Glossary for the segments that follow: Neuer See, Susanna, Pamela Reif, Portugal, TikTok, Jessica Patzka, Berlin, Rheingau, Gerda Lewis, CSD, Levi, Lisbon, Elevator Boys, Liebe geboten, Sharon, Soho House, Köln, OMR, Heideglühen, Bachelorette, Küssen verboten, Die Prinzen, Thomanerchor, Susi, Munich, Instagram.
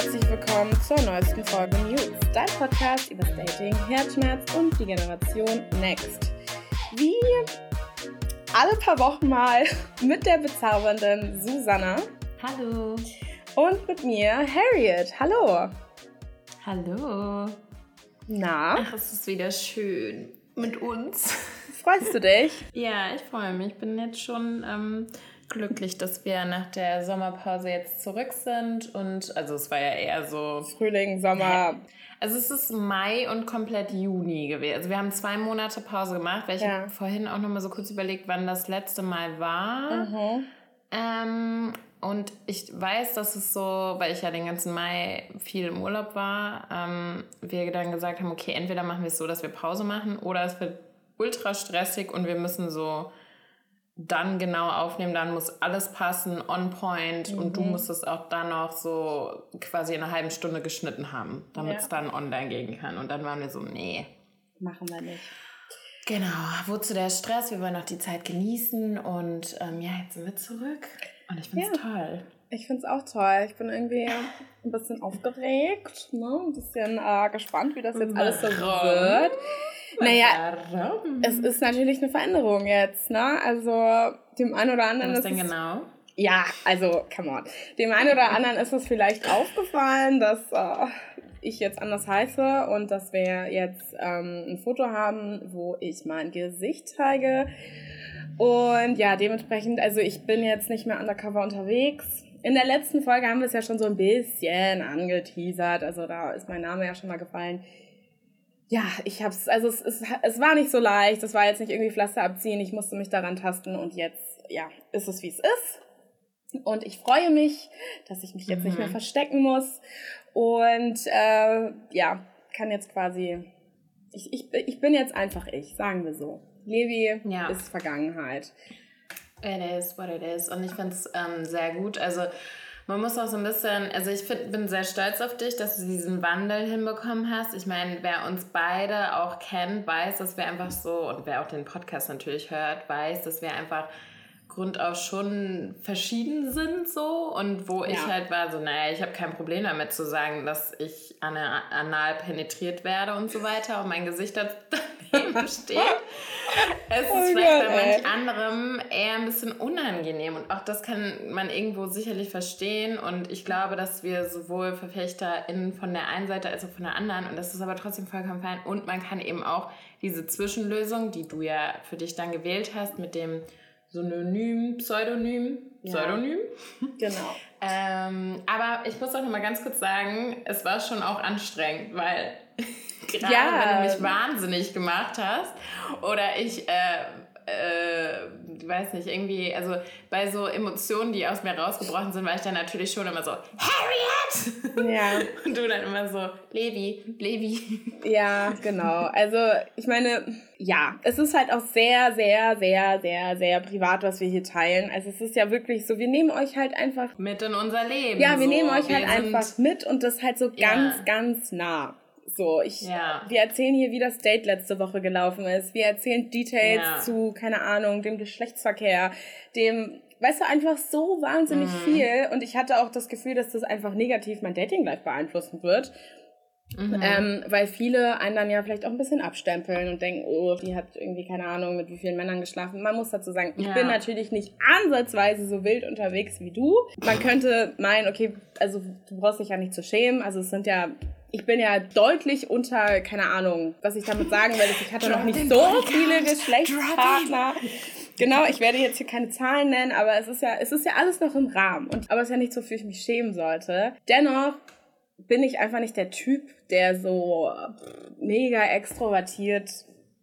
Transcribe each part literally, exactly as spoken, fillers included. herzlich willkommen zur neuesten Folge News, dein Podcast über Dating, Herzschmerz und die Generation Next. Wie alle paar Wochen mal mit der bezaubernden Susanna. Hallo. Und mit mir Harriet. Hallo. Hallo. Na? Ach, es ist wieder schön mit uns. Freust du dich? Ja, ich freue mich. Ich bin jetzt schon ähm, glücklich, dass wir nach der Sommerpause jetzt zurück sind. Und also es war ja eher so... Frühling, Sommer... Also es ist Mai und komplett Juni gewesen. Also wir haben zwei Monate Pause gemacht, weil ich ja. habe vorhin auch nochmal so kurz überlegt, wann das letzte Mal war. Mhm. Ähm, und ich weiß, dass es so, weil ich ja den ganzen Mai viel im Urlaub war, ähm, wir dann gesagt haben, okay, entweder machen wir es so, dass wir Pause machen oder es wird ultra stressig und wir müssen so dann genau aufnehmen, dann muss alles passen, on point mhm. und du musst es auch dann noch so quasi in einer halben Stunde geschnitten haben, damit ja. es dann online gehen kann. Und dann waren wir so, nee. Machen wir nicht. Genau, wozu der Stress? Wir wollen noch die Zeit genießen und ähm, ja, jetzt sind wir zurück und ich find's ja. toll. Ich find's auch toll. Ich bin irgendwie ein bisschen aufgeregt, ne? ein bisschen äh, gespannt, wie das jetzt Warum? alles so wird. Naja, Warum? es ist natürlich eine Veränderung jetzt, ne? Also dem einen oder anderen ist es... Was denn genau? Ja, also, come on. Dem einen oder anderen ist es vielleicht aufgefallen, dass äh, ich jetzt anders heiße und dass wir jetzt ähm, ein Foto haben, wo ich mein Gesicht zeige. Und ja, dementsprechend, also ich bin jetzt nicht mehr undercover unterwegs. In der letzten Folge haben wir es ja schon so ein bisschen angeteasert, also da ist mein Name ja schon mal gefallen. Ja, ich hab's, also es, es, es war nicht so leicht, es war jetzt nicht irgendwie Pflaster abziehen, ich musste mich daran tasten und jetzt, ja, ist es wie es ist. Und ich freue mich, dass ich mich jetzt mhm. nicht mehr verstecken muss und äh, ja, kann jetzt quasi, ich, ich, ich bin jetzt einfach ich, sagen wir so. Levi ja. ist Vergangenheit. It is what it is und ich find's ähm, sehr gut, also... Man muss auch so ein bisschen, also ich find, bin sehr stolz auf dich, dass du diesen Wandel hinbekommen hast. Ich meine, wer uns beide auch kennt, weiß, dass wir einfach so, und wer auch den Podcast natürlich hört, weiß, dass wir einfach grundauf schon verschieden sind so. Und wo ja. ich halt war so, naja, ich habe kein Problem damit zu sagen, dass ich anal penetriert werde und so weiter und mein Gesicht daneben steht. Es oh ist vielleicht bei manch anderem eher ein bisschen unangenehm und auch das kann man irgendwo sicherlich verstehen und ich glaube, dass wir sowohl VerfechterInnen von der einen Seite als auch von der anderen und das ist aber trotzdem vollkommen fein und man kann eben auch diese Zwischenlösung, die du ja für dich dann gewählt hast mit dem Synonym, Pseudonym, Pseudonym. Ja. Genau. ähm, aber ich muss auch noch mal ganz kurz sagen, es war schon auch anstrengend, weil... Gerade ja. wenn du mich wahnsinnig gemacht hast oder ich, äh, äh, weiß nicht, irgendwie, also bei so Emotionen, die aus mir rausgebrochen sind, war ich dann natürlich schon immer so, Harriet! Ja. Und du dann immer so, Levi, Levi. Ja, genau. Also ich meine, ja, es ist halt auch sehr, sehr, sehr, sehr, sehr privat, was wir hier teilen. Also es ist ja wirklich so, wir nehmen euch halt einfach mit in unser Leben. Ja, wir so. nehmen euch wir halt einfach mit und das halt so ganz, ja. ganz nah. So, ich, ja. wir erzählen hier, wie das Date letzte Woche gelaufen ist. Wir erzählen Details ja. zu, keine Ahnung, dem Geschlechtsverkehr, dem, weißt du, einfach so wahnsinnig mhm. viel. Und ich hatte auch das Gefühl, dass das einfach negativ mein Dating-Life beeinflussen wird. Mhm. Ähm, weil viele einen dann ja vielleicht auch ein bisschen abstempeln und denken, oh, die hat irgendwie, keine Ahnung, mit wie vielen Männern geschlafen. Man muss dazu sagen, ich ja. bin natürlich nicht ansatzweise so wild unterwegs wie du. Man könnte meinen, okay, also du brauchst dich ja nicht zu schämen. Also es sind ja... Ich bin ja deutlich unter, keine Ahnung, was ich damit sagen will, ich hatte noch nicht so viele Geschlechtspartner. Genau, ich werde jetzt hier keine Zahlen nennen, aber es ist ja, es ist ja alles noch im Rahmen. Und, aber es ist ja nichts, wofür ich mich schämen sollte. Dennoch bin ich einfach nicht der Typ, der so mega extrovertiert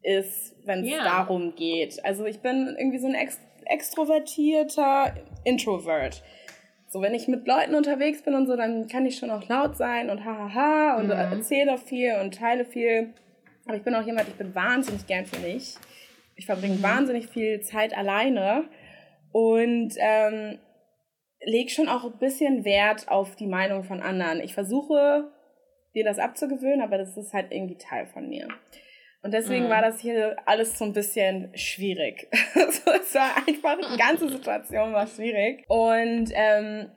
ist, wenn es yeah. darum geht. Also ich bin irgendwie so ein ex- extrovertierter Introvert. So, wenn ich mit Leuten unterwegs bin und so, dann kann ich schon auch laut sein und hahaha und mhm. erzähle viel und teile viel. Aber ich bin auch jemand, ich bin wahnsinnig gern für mich. Ich verbringe mhm. wahnsinnig viel Zeit alleine und ähm, lege schon auch ein bisschen Wert auf die Meinung von anderen. Ich versuche, dir das abzugewöhnen, aber das ist halt irgendwie Teil von mir. Und deswegen mhm. war das hier alles so ein bisschen schwierig. So, es war einfach, die ganze Situation war schwierig. Und ähm,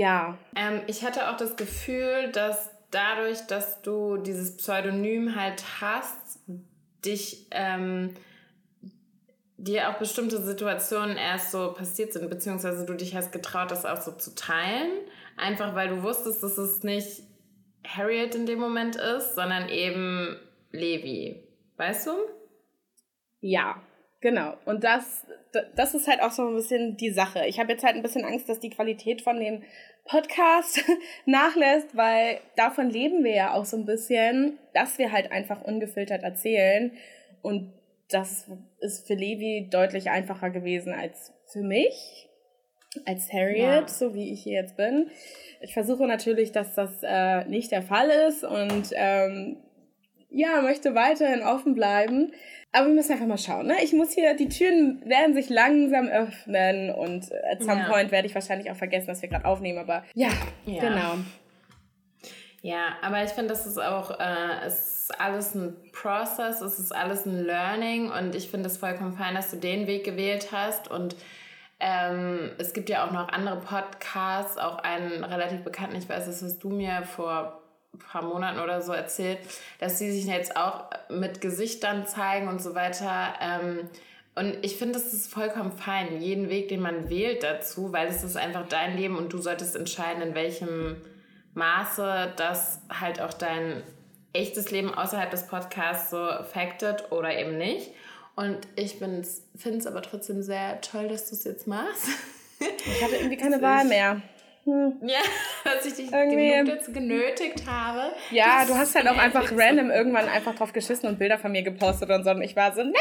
Ja. Ähm, ich hatte auch das Gefühl, dass dadurch, dass du dieses Pseudonym halt hast, dich ähm, dir auch bestimmte Situationen erst so passiert sind, beziehungsweise du dich hast getraut, das auch so zu teilen, einfach weil du wusstest, dass es nicht Harriet in dem Moment ist, sondern eben Levi. Weißt du? Ja, genau. Und das, das ist halt auch so ein bisschen die Sache. Ich habe jetzt halt ein bisschen Angst, dass die Qualität von dem Podcast nachlässt, weil davon leben wir ja auch so ein bisschen, dass wir halt einfach ungefiltert erzählen. Und das ist für Levi deutlich einfacher gewesen als für mich, als Harriet, ja. So wie ich hier jetzt bin. Ich versuche natürlich, dass das äh, nicht der Fall ist und ähm, ja, möchte weiterhin offen bleiben. Aber wir müssen einfach mal schauen, ne? Ich muss hier, die Türen werden sich langsam öffnen und at some ja. point werde ich wahrscheinlich auch vergessen, dass wir gerade aufnehmen, aber ja, ja, genau. Ja, aber ich finde, das ist auch, äh, es ist alles ein Process, es ist alles ein Learning und ich finde es vollkommen fein, dass du den Weg gewählt hast und ähm, es gibt ja auch noch andere Podcasts, auch einen relativ bekannten, ich weiß, das hast du mir vor ein paar Monaten oder so erzählt, dass sie sich jetzt auch mit Gesichtern zeigen und so weiter. Ähm, und ich finde, es ist vollkommen fein, jeden Weg, den man wählt dazu, weil es ist einfach dein Leben und du solltest entscheiden, in welchem Maße das halt auch dein echtes Leben außerhalb des Podcasts so affected oder eben nicht. Und ich finde es aber trotzdem sehr toll, dass du es jetzt machst. Ich hatte irgendwie keine Wahl mehr. Ja, dass ich dich genug dazu genötigt habe. Ja, du hast halt auch einfach random irgendwann einfach drauf geschissen und Bilder von mir gepostet und so. Und ich war so, nein!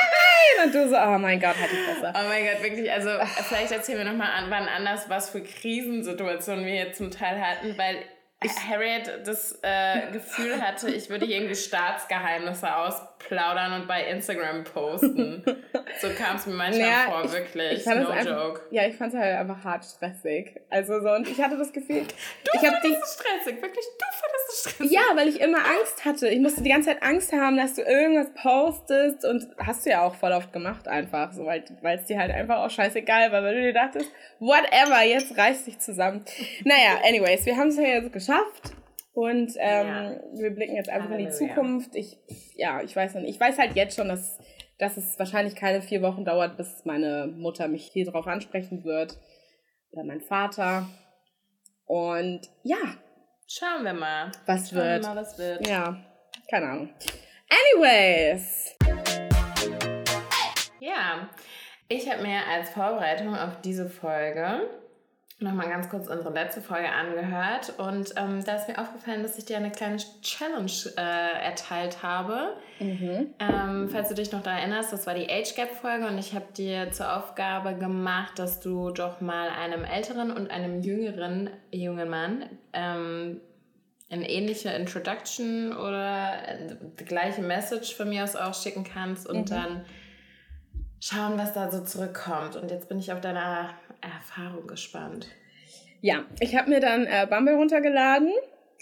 Und du so, oh mein Gott, halt die Fresse. Oh mein Gott, wirklich. Also vielleicht erzählen wir nochmal an, wann anders, was für Krisensituationen wir hier zum Teil hatten, weil ich, Harriet das äh, Gefühl hatte, ich würde irgendwie Staatsgeheimnisse ausplaudern und bei Instagram posten. So kam es mir manchmal naja, vor, ich, wirklich. Ich no joke. Einfach, ja, ich fand es halt einfach hart stressig. Also so, und ich hatte das Gefühl... Du ich fandest es stressig, wirklich, du fandest es stressig. Ja, weil ich immer Angst hatte. Ich musste die ganze Zeit Angst haben, dass du irgendwas postest und hast du ja auch voll oft gemacht einfach, so, weil es dir halt einfach auch scheißegal war, weil du dir dachtest, whatever, jetzt reiß dich zusammen. Naja, anyways, wir haben es ja jetzt geschafft. Schafft. Und ähm, ja. wir blicken jetzt einfach Halleluja. in die Zukunft. Ich, ja, ich weiß nicht. Ich weiß halt jetzt schon, dass, dass es wahrscheinlich keine vier Wochen dauert, bis meine Mutter mich hier drauf ansprechen wird. Oder mein Vater. Und ja. Schauen wir mal. Was Schauen wird. wir mal, was wird. Ja, keine Ahnung. Anyways. Ja, ich habe mir als Vorbereitung auf diese Folge nochmal ganz kurz unsere letzte Folge angehört und ähm, da ist mir aufgefallen, dass ich dir eine kleine Challenge äh, erteilt habe. Mhm. Ähm, falls du dich noch daran erinnerst, das war die Age Gap Folge und ich habe dir zur Aufgabe gemacht, dass du doch mal einem älteren und einem jüngeren jungen Mann ähm, eine ähnliche Introduction oder die gleiche Message von mir aus auch schicken kannst und mhm. dann schauen, was da so zurückkommt. Und jetzt bin ich auf deiner Erfahrung gespannt. Ja, ich habe mir dann äh, Bumble runtergeladen,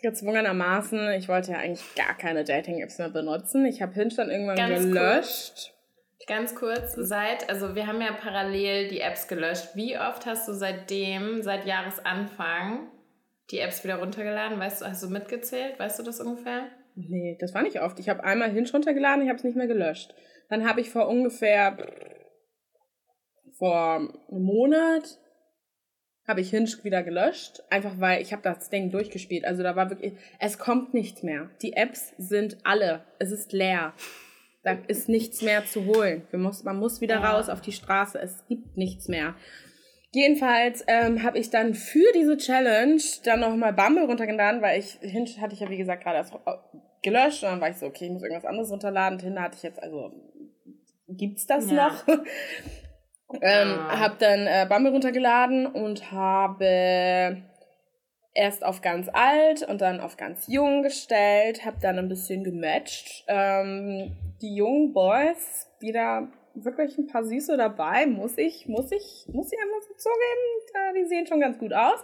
gezwungenermaßen. Ich wollte ja eigentlich gar keine Dating-Apps mehr benutzen. Ich habe Hinge dann irgendwann Ganz gelöscht. Kurz. Ganz kurz, seit, also wir haben ja parallel die Apps gelöscht. Wie oft hast du seitdem, seit Jahresanfang, die Apps wieder runtergeladen? Weißt du, hast du mitgezählt? Weißt du das ungefähr? Nee, das war nicht oft. Ich habe einmal Hinge runtergeladen, ich habe es nicht mehr gelöscht. Dann habe ich vor ungefähr... Vor einem Monat habe ich Hinge wieder gelöscht, einfach weil ich habe das Ding durchgespielt. Also da war wirklich, es kommt nichts mehr. Die Apps sind alle, es ist leer. Da ist nichts mehr zu holen. Wir muss, man muss wieder raus auf die Straße, es gibt nichts mehr. Jedenfalls ähm, habe ich dann für diese Challenge dann nochmal Bumble runtergeladen, weil ich Hinge hatte ich ja wie gesagt gerade erst gelöscht und dann war ich so, okay, ich muss irgendwas anderes runterladen. Tinder hatte ich jetzt, also gibt's das ja. noch? Ähm, ah. Hab dann äh, Bumble runtergeladen und habe erst auf ganz alt und dann auf ganz jung gestellt, hab dann ein bisschen gematcht. Ähm, die jungen Boys, wieder wirklich ein paar Süße dabei, muss ich, muss ich, muss ich einmal so zugeben, die sehen schon ganz gut aus.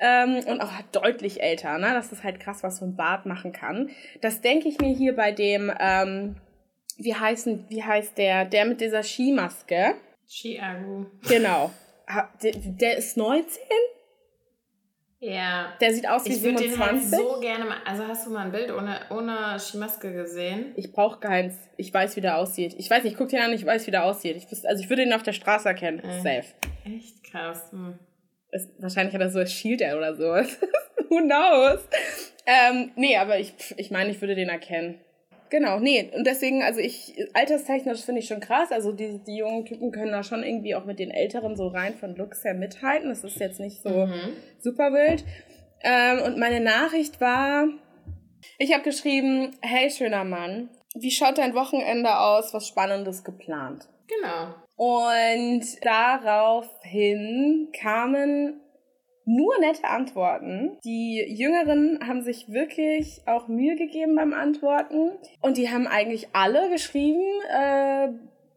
Ähm, und auch deutlich älter, ne? Das ist halt krass, was so ein Bart machen kann. Das denke ich mir hier bei dem, ähm, wie heißen, wie heißt der, der mit dieser Skimaske? Chiago. Genau. Der, der ist neunzehn? Ja. Der sieht aus wie ich siebenundzwanzig. Ich würde den halt so gerne mal... Also hast du mal ein Bild ohne, ohne Skimaske gesehen? Ich brauche keins. Ich weiß, wie der aussieht. Ich weiß nicht, guck den an, ich weiß, wie der aussieht. Ich wüsste, also ich würde ihn auf der Straße erkennen. Äh, Safe. Echt krass. Hm. Es, wahrscheinlich hat er so ein Shield oder so. Who knows? Ähm, nee, aber ich, ich meine, ich würde den erkennen. Genau, nee. Und deswegen, also ich... Alterstechnisch finde ich schon krass. Also die, die jungen Typen können da schon irgendwie auch mit den Älteren so rein von Looks her mithalten. Das ist jetzt nicht so mhm. super wild. Ähm, und meine Nachricht war... Ich habe geschrieben, hey, schöner Mann, wie schaut dein Wochenende aus? Was Spannendes geplant? Genau. Und daraufhin kamen... Nur nette Antworten. Die Jüngeren haben sich wirklich auch Mühe gegeben beim Antworten. Und die haben eigentlich alle geschrieben, äh,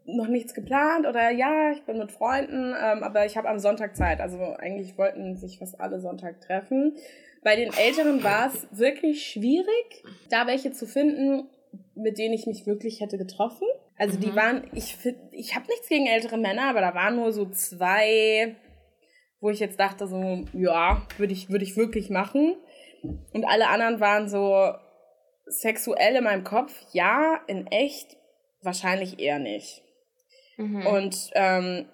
noch nichts geplant oder ja, ich bin mit Freunden, ähm, aber ich habe am Sonntag Zeit. Also eigentlich wollten sich fast alle Sonntag treffen. Bei den Älteren war es wirklich schwierig, da welche zu finden, mit denen ich mich wirklich hätte getroffen. Also die mhm. waren, ich, ich habe nichts gegen ältere Männer, aber da waren nur so zwei... wo ich jetzt dachte so, ja, würde ich, würde ich wirklich machen. Und alle anderen waren so sexuell in meinem Kopf, ja, in echt, wahrscheinlich eher nicht. Mhm. Und ähm,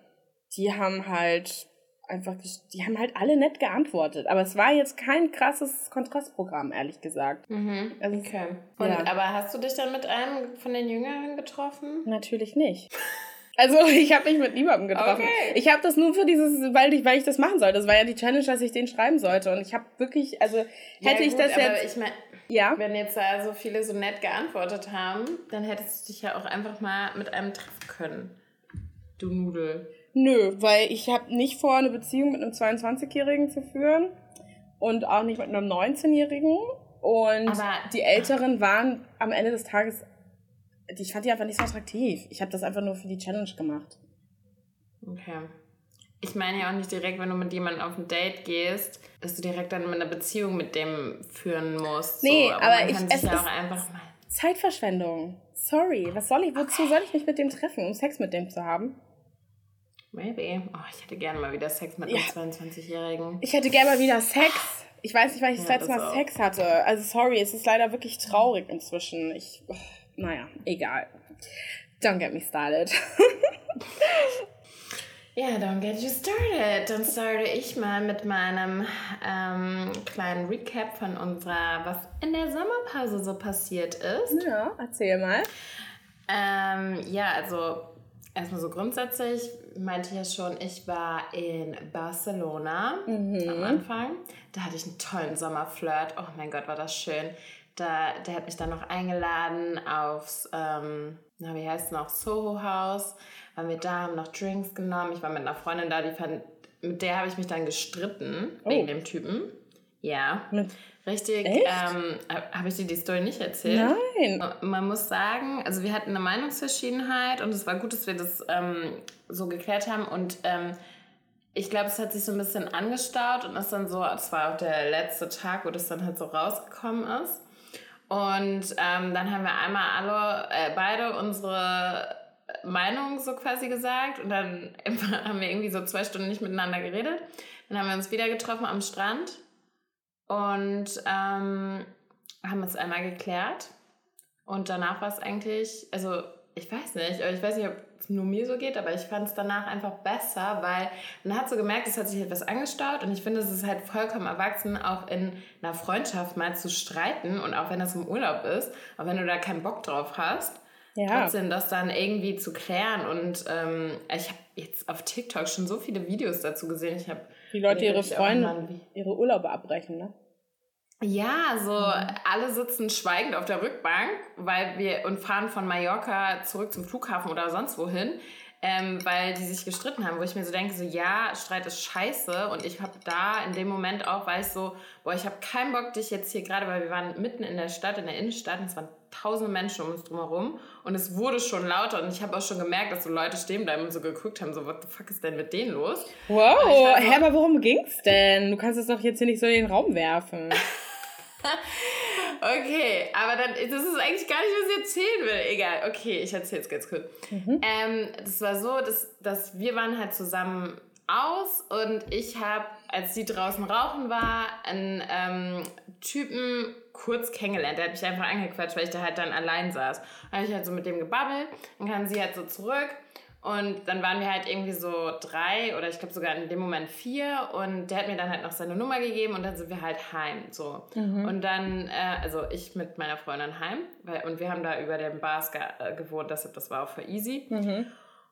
die haben halt einfach, die haben halt alle nett geantwortet. Aber es war jetzt kein krasses Kontrastprogramm, ehrlich gesagt. Mhm. Also, okay. Und, ja. Aber hast du dich dann mit einem von den Jüngeren getroffen? Natürlich nicht. Also ich habe mich mit niemandem getroffen. Okay. Ich habe das nur für dieses, weil ich, weil ich das machen sollte. Das war ja die Challenge, dass ich den schreiben sollte. Und ich habe wirklich, also hätte ja, gut, ich das aber jetzt... Ich mein, ja? Wenn jetzt da so viele so nett geantwortet haben, dann hättest du dich ja auch einfach mal mit einem treffen können. Du Nudel. Nö, weil ich habe nicht vor, eine Beziehung mit einem zweiundzwanzigjährigen zu führen. Und auch nicht mit einem neunzehnjährigen. Und aber, die Älteren waren am Ende des Tages... Ich fand die einfach nicht so attraktiv. Ich habe das einfach nur für die Challenge gemacht. Okay. Ich meine ja auch nicht direkt, wenn du mit jemandem auf ein Date gehst, dass du direkt dann eine Beziehung mit dem führen musst. Nee, so. aber, aber man ich, kann es sich ist auch einfach mal Zeitverschwendung. Sorry, was soll ich, wozu okay. soll ich mich mit dem treffen, um Sex mit dem zu haben? Maybe. Oh, ich hätte gerne mal wieder Sex mit ja. einem zweiundzwanzigjährigen. Ich hätte gerne mal wieder Sex. Ich weiß nicht, wann ich ja, das letzte Mal auch. Sex hatte. Also sorry, es ist leider wirklich traurig inzwischen. Ich... Oh. Naja, egal. Don't get me started. Ja, yeah, don't get you started. Dann starte ich mal mit meinem ähm, kleinen Recap von unserer, was in der Sommerpause so passiert ist. Ja, erzähl mal. Ähm, ja, also erstmal so grundsätzlich, meinte ja schon, ich war in Barcelona mhm. am Anfang. Da hatte ich einen tollen Sommerflirt. Oh mein Gott, war das schön. Da, der hat mich dann noch eingeladen aufs, ähm, na, wie heißt es noch, Soho House. Waren wir da, haben noch Drinks genommen. Ich war mit einer Freundin da, die fand, mit der habe ich mich dann gestritten, oh. wegen dem Typen. Ja, mit richtig. Ähm, habe ich dir die Story nicht erzählt? Nein. Man muss sagen, also wir hatten eine Meinungsverschiedenheit und es war gut, dass wir das ähm, so geklärt haben. Und ähm, ich glaube, es hat sich so ein bisschen angestaut und ist dann so, es war auch der letzte Tag, wo das dann halt so rausgekommen ist. Und ähm, dann haben wir einmal alle, äh, beide unsere Meinung so quasi gesagt und dann haben wir irgendwie so zwei Stunden nicht miteinander geredet. Dann haben wir uns wieder getroffen am Strand und ähm, haben es einmal geklärt. Und danach war es eigentlich, also ich weiß nicht, ich weiß nicht, ob es nur mir so geht, aber ich fand es danach einfach besser, weil man hat so gemerkt, es hat sich etwas angestaut und ich finde, es ist halt vollkommen erwachsen, auch in einer Freundschaft mal zu streiten und auch wenn das im Urlaub ist, auch wenn du da keinen Bock drauf hast, ja. trotzdem das dann irgendwie zu klären und ähm, ich habe jetzt auf TikTok schon so viele Videos dazu gesehen, ich habe... Die Leute ihre Freunde, ihre Urlaube abbrechen, ne? Ja, so alle sitzen schweigend auf der Rückbank, weil wir und fahren von Mallorca zurück zum Flughafen oder sonst wohin, ähm, weil die sich gestritten haben, wo ich mir so denke, so ja, Streit ist scheiße und ich habe da in dem Moment auch, weil ich so, boah, ich habe keinen Bock, dich jetzt hier gerade, weil wir waren mitten in der Stadt, in der Innenstadt und es waren tausende Menschen um uns drumherum und es wurde schon lauter und ich habe auch schon gemerkt, dass so Leute stehen bleiben und so geguckt haben, so what the fuck ist denn mit denen los? Wow, hä, aber worum ging's denn? Du kannst es doch jetzt hier nicht so in den Raum werfen. Okay, aber dann, das ist eigentlich gar nicht, was ich erzählen will. Egal, okay, ich erzähle jetzt ganz kurz. Mhm. Ähm, das war so, dass, dass wir waren halt zusammen aus und ich habe, als sie draußen rauchen war, einen ähm, Typen kurz kennengelernt. Der hat mich einfach angequatscht, weil ich da halt dann allein saß. Dann habe ich halt so mit dem gebabbelt, dann kam sie halt so zurück und dann waren wir halt irgendwie so drei oder ich glaube sogar in dem Moment vier und der hat mir dann halt noch seine Nummer gegeben und dann sind wir halt heim. So. Mhm. Und dann, äh, also ich mit meiner Freundin heim weil, und wir haben da über den Bars ge- äh, gewohnt, deshalb das war auch voll easy. Mhm.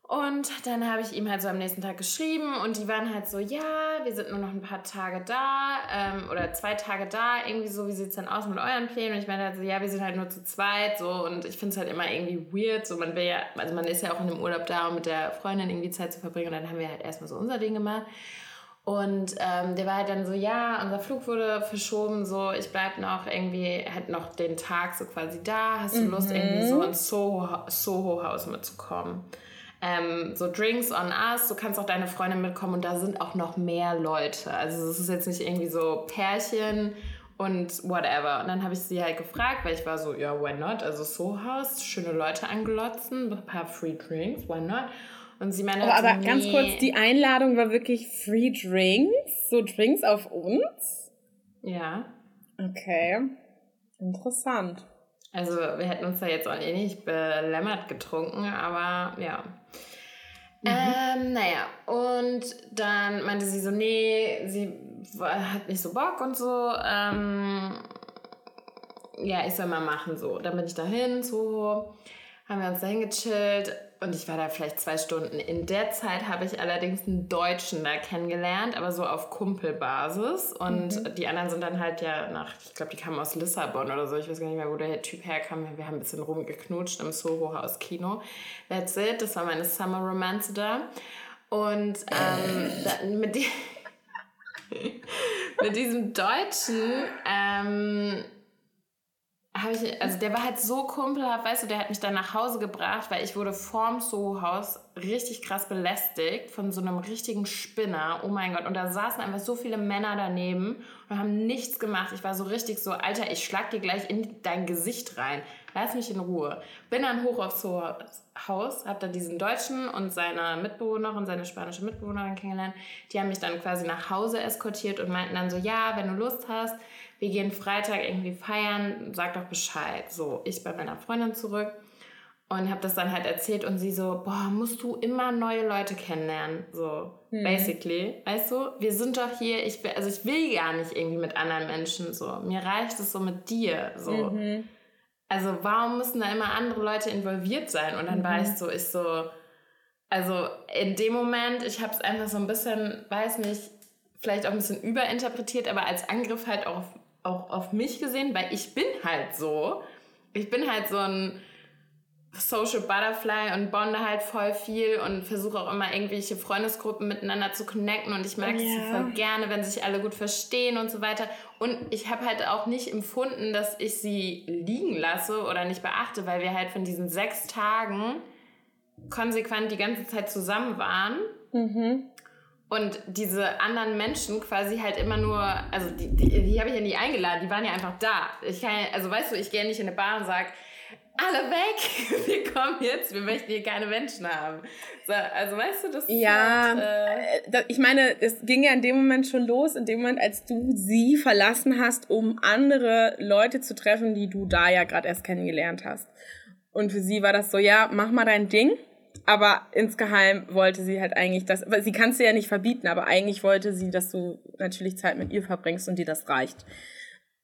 Und dann habe ich ihm halt so am nächsten Tag geschrieben und die waren halt so, ja, wir sind nur noch ein paar Tage da ähm, oder zwei Tage da, irgendwie so, wie sieht es denn aus mit euren Plänen? Und ich meinte halt so, ja, wir sind halt nur zu zweit so und ich finde es halt immer irgendwie weird, so man will ja, also man ist ja auch in dem Urlaub da, um mit der Freundin irgendwie Zeit zu verbringen und dann haben wir halt erstmal so unser Ding gemacht. Und ähm, der war halt dann so, ja, unser Flug wurde verschoben, so, ich bleib noch irgendwie, halt noch den Tag so quasi da, hast du mhm. Lust irgendwie so ins Soho, Soho House mitzukommen? Ähm, so Drinks on us, du kannst auch deine Freunde mitkommen und da sind auch noch mehr Leute. Also es ist jetzt nicht irgendwie so Pärchen und whatever. Und dann habe ich sie halt gefragt, weil ich war so, ja, why not? Also Soho House, schöne Leute anglotzen, ein paar free Drinks, why not? Und sie meinte, oh, aber so, ganz nee. kurz, die Einladung war wirklich free Drinks? So Drinks auf uns? Ja. Okay, interessant. Also wir hätten uns da jetzt auch eh nicht belämmert getrunken, aber ja. Mhm. Ähm, naja, und dann meinte sie so, nee, sie hat nicht so Bock und so. Ähm, ja, ich soll mal machen so. Dann bin ich dahin, so haben wir uns dahin gechillt und ich war da vielleicht zwei Stunden. In der Zeit habe ich allerdings einen Deutschen da kennengelernt, aber so auf Kumpelbasis und mhm. die anderen sind dann halt ja nach, ich glaube, die kamen aus Lissabon oder so, ich weiß gar nicht mehr, wo der Typ herkam, wir haben ein bisschen rumgeknutscht im Soho House Kino, that's it, das war meine Summer Romance da und ähm, dann mit, die mit diesem Deutschen ähm, habe ich, also der war halt so kumpelhaft, weißt du, der hat mich dann nach Hause gebracht, weil ich wurde vorm Soho House richtig krass belästigt von so einem richtigen Spinner, oh mein Gott, und da saßen einfach so viele Männer daneben und haben nichts gemacht, ich war so richtig so, Alter, ich schlag dir gleich in dein Gesicht rein, lass mich in Ruhe, bin dann hoch aufs Soho House, hab dann diesen Deutschen und seine Mitbewohnerin, seine spanische Mitbewohnerin kennengelernt, die haben mich dann quasi nach Hause eskortiert und meinten dann so, ja, wenn du Lust hast, wir gehen Freitag irgendwie feiern, sag doch Bescheid. So, ich bei meiner Freundin zurück und habe das dann halt erzählt und sie so, boah, musst du immer neue Leute kennenlernen, so mhm. basically, weißt du, wir sind doch hier, ich also ich will gar nicht irgendwie mit anderen Menschen, so, mir reicht es so mit dir, so, mhm. also warum müssen da immer andere Leute involviert sein? Und dann mhm. war ich so, ich so, also in dem Moment, ich habe es einfach so ein bisschen, weiß nicht, vielleicht auch ein bisschen überinterpretiert, aber als Angriff halt auch auf auch auf mich gesehen, weil ich bin halt so, ich bin halt so ein Social Butterfly und bonde halt voll viel und versuche auch immer irgendwelche Freundesgruppen miteinander zu connecten und ich mag es yeah. voll gerne, wenn sich alle gut verstehen und so weiter und ich habe halt auch nicht empfunden, dass ich sie liegen lasse oder nicht beachte, weil wir halt von diesen sechs Tagen konsequent die ganze Zeit zusammen waren. Mhm. Und diese anderen Menschen quasi halt immer nur, also die, die, die habe ich ja nie eingeladen, die waren ja einfach da. Ich kann, also weißt du, ich gehe nicht in eine Bar und sage, alle weg, wir kommen jetzt, wir möchten hier keine Menschen haben. So, also weißt du, das ja, ist... Ja, äh, ich meine, es ging ja in dem Moment schon los, in dem Moment, als du sie verlassen hast, um andere Leute zu treffen, die du da ja gerade erst kennengelernt hast. Und für sie war das so, ja, mach mal dein Ding. Aber insgeheim wollte sie halt eigentlich das, weil sie kannst du ja nicht verbieten, aber eigentlich wollte sie, dass du natürlich Zeit mit ihr verbringst und dir das reicht.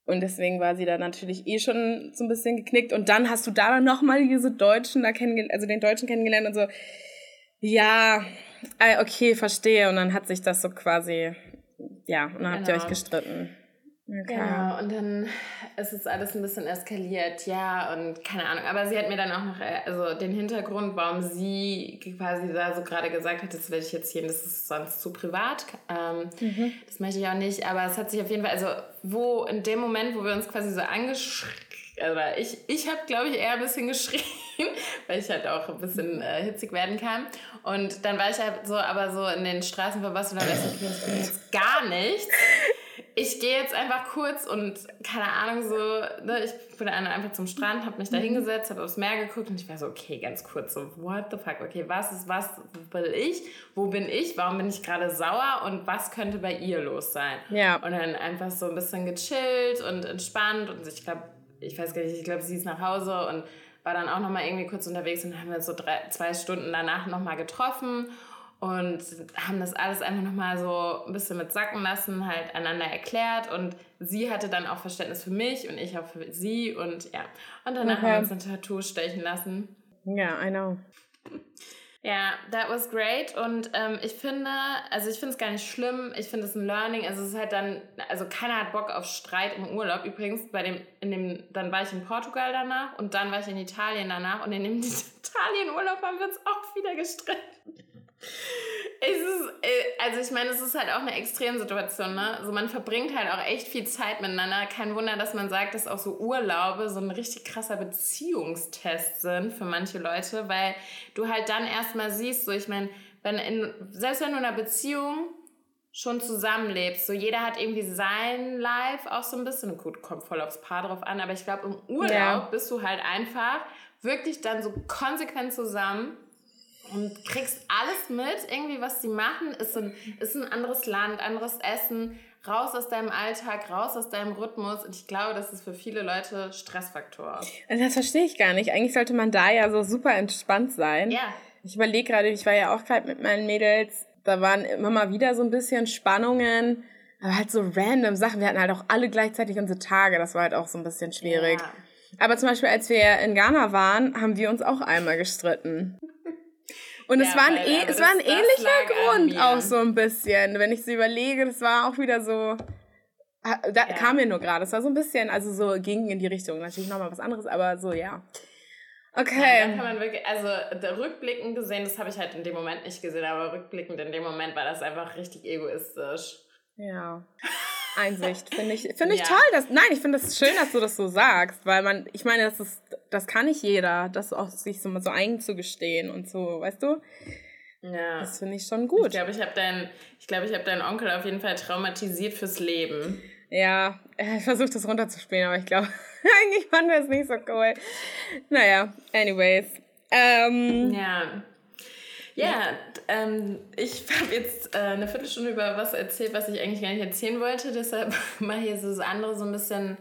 Und deswegen war sie da natürlich eh schon so ein bisschen geknickt. Und dann hast du da nochmal diese Deutschen da kennengelernt, also den Deutschen kennengelernt und so, ja, okay, verstehe. Und dann hat sich das so quasi, ja, und dann genau. habt ihr euch gestritten. Okay. Genau, und dann ist es alles ein bisschen eskaliert, ja, und keine Ahnung. Aber sie hat mir dann auch noch, also den Hintergrund, warum sie quasi da so gerade gesagt hat, das werde ich jetzt hier, das ist sonst zu privat, ähm, mhm. das möchte ich auch nicht, aber es hat sich auf jeden Fall, also wo in dem Moment, wo wir uns quasi so angeschrien, oder ich, ich habe, glaube ich, eher ein bisschen geschrien, weil ich halt auch ein bisschen äh, hitzig werden kann. Und dann war ich halt so, aber so in den Straßen, wo warst du dann, ich bin jetzt gar nichts. ich gehe jetzt einfach kurz und keine Ahnung so, ne, ich bin einfach zum Strand, habe mich da hingesetzt, habe aufs Meer geguckt und ich war so, okay, ganz kurz, so what the fuck, okay, was ist was, wo will ich, wo bin ich, warum bin ich gerade sauer und was könnte bei ihr los sein? Ja. Und dann einfach so ein bisschen gechillt und entspannt und ich glaube, ich weiß gar nicht, ich glaube, sie ist nach Hause und war dann auch nochmal irgendwie kurz unterwegs und haben wir so drei, zwei Stunden danach nochmal getroffen. Und haben das alles einfach nochmal so ein bisschen mit sacken lassen, halt einander erklärt. Und sie hatte dann auch Verständnis für mich und ich auch für sie. Und ja, und danach okay. haben wir uns ein Tattoo stechen lassen. Ja, yeah, I know. Ja, that was great. Und ähm, ich finde, also ich finde es gar nicht schlimm. Ich finde es ein Learning. Also es ist halt dann, also keiner hat Bock auf Streit im Urlaub. Übrigens, bei dem, in dem, dann war ich in Portugal danach und dann war ich in Italien danach. Und in dem Italien-Urlaub haben wir uns auch wieder gestritten. Es ist, also ich meine, es ist halt auch eine Extremsituation, ne? Also man verbringt halt auch echt viel Zeit miteinander. Kein Wunder, dass man sagt, dass auch so Urlaube so ein richtig krasser Beziehungstest sind für manche Leute, weil du halt dann erstmal siehst, so ich meine, wenn in, selbst wenn du in einer Beziehung schon zusammenlebst, so jeder hat irgendwie sein Life auch so ein bisschen, gut, kommt voll aufs Paar drauf an, aber ich glaube, im Urlaub ja. bist du halt einfach wirklich dann so konsequent zusammen und kriegst alles mit, irgendwie, was die machen, ist ein, ist ein anderes Land, anderes Essen, raus aus deinem Alltag, raus aus deinem Rhythmus. Und ich glaube, das ist für viele Leute Stressfaktor. Das verstehe ich gar nicht. Eigentlich sollte man da ja so super entspannt sein. Ja. Ich überlege gerade, ich war ja auch gerade mit meinen Mädels, da waren immer mal wieder so ein bisschen Spannungen, aber halt so random Sachen. Wir hatten halt auch alle gleichzeitig unsere Tage, das war halt auch so ein bisschen schwierig. Ja. Aber zum Beispiel, als wir in Ghana waren, haben wir uns auch einmal gestritten. Und ja, es war ein, e- es war ein ähnlicher Grund auch so ein bisschen, wenn ich so überlege, das war auch wieder so, da ja. kam mir nur gerade, es war so ein bisschen, also so ging in die Richtung, natürlich nochmal was anderes, aber so, ja. Okay. Ja, da kann man wirklich, also rückblickend gesehen, das habe ich halt in dem Moment nicht gesehen, aber rückblickend in dem Moment war das einfach richtig egoistisch. Ja. Einsicht, finde ich, finde ich ja. toll, dass, nein, ich finde das schön, dass du das so sagst, weil man, ich meine, das ist, das kann nicht jeder, das auch sich so mal so einzugestehen und so, weißt du? Ja. Das finde ich schon gut. Ich glaube, ich habe deinen, ich glaube, ich habe deinen Onkel auf jeden Fall traumatisiert fürs Leben. Ja, ich versuche das runterzuspielen, aber ich glaube, eigentlich fanden wir es nicht so cool. Naja, anyways. Ähm, ja. Ja, ähm, ich habe jetzt äh, eine Viertelstunde über was erzählt, was ich eigentlich gar nicht erzählen wollte. Deshalb mache ich so das andere so ein bisschen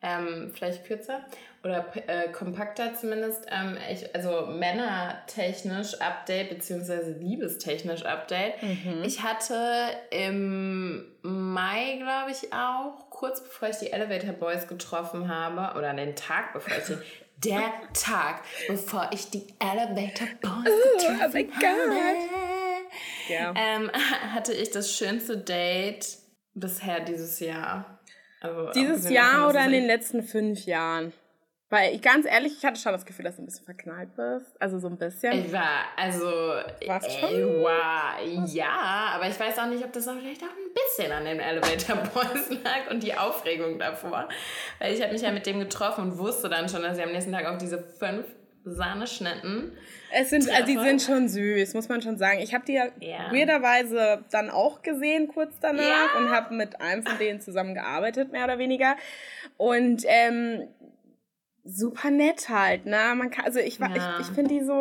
ähm, vielleicht kürzer oder äh, kompakter zumindest. Ähm, ich, also männertechnisch Update beziehungsweise liebestechnisch Update. Mhm. Ich hatte im Mai, glaube ich, auch, kurz bevor ich die Elevator Boys getroffen habe, oder den Tag, bevor ich die... Der Tag, bevor ich die Elevator Boys getroffen habe, oh my God. Yeah. Ähm, hatte ich das schönste Date bisher dieses Jahr. Also dieses Jahr oder in den letzten fünf Jahren? Weil ich ganz ehrlich, ich hatte schon das Gefühl, dass du ein bisschen verknallt bist. Also so ein bisschen. Ich war, also... Warst ey, schon? War, ja, aber ich weiß auch nicht, ob das auch vielleicht auch ein bisschen an den Elevator Boys lag und die Aufregung davor. Weil ich habe mich ja mit dem getroffen und wusste dann schon, dass sie am nächsten Tag auch diese fünf Sahneschnitten... Es sind, also die sind schon süß, muss man schon sagen. Ich habe die ja weirderweise dann auch gesehen kurz danach ja. und habe mit einem von denen zusammengearbeitet, mehr oder weniger. Und, ähm... super nett halt, ne? Man kann, also ich war, ja. ich, ich finde die so,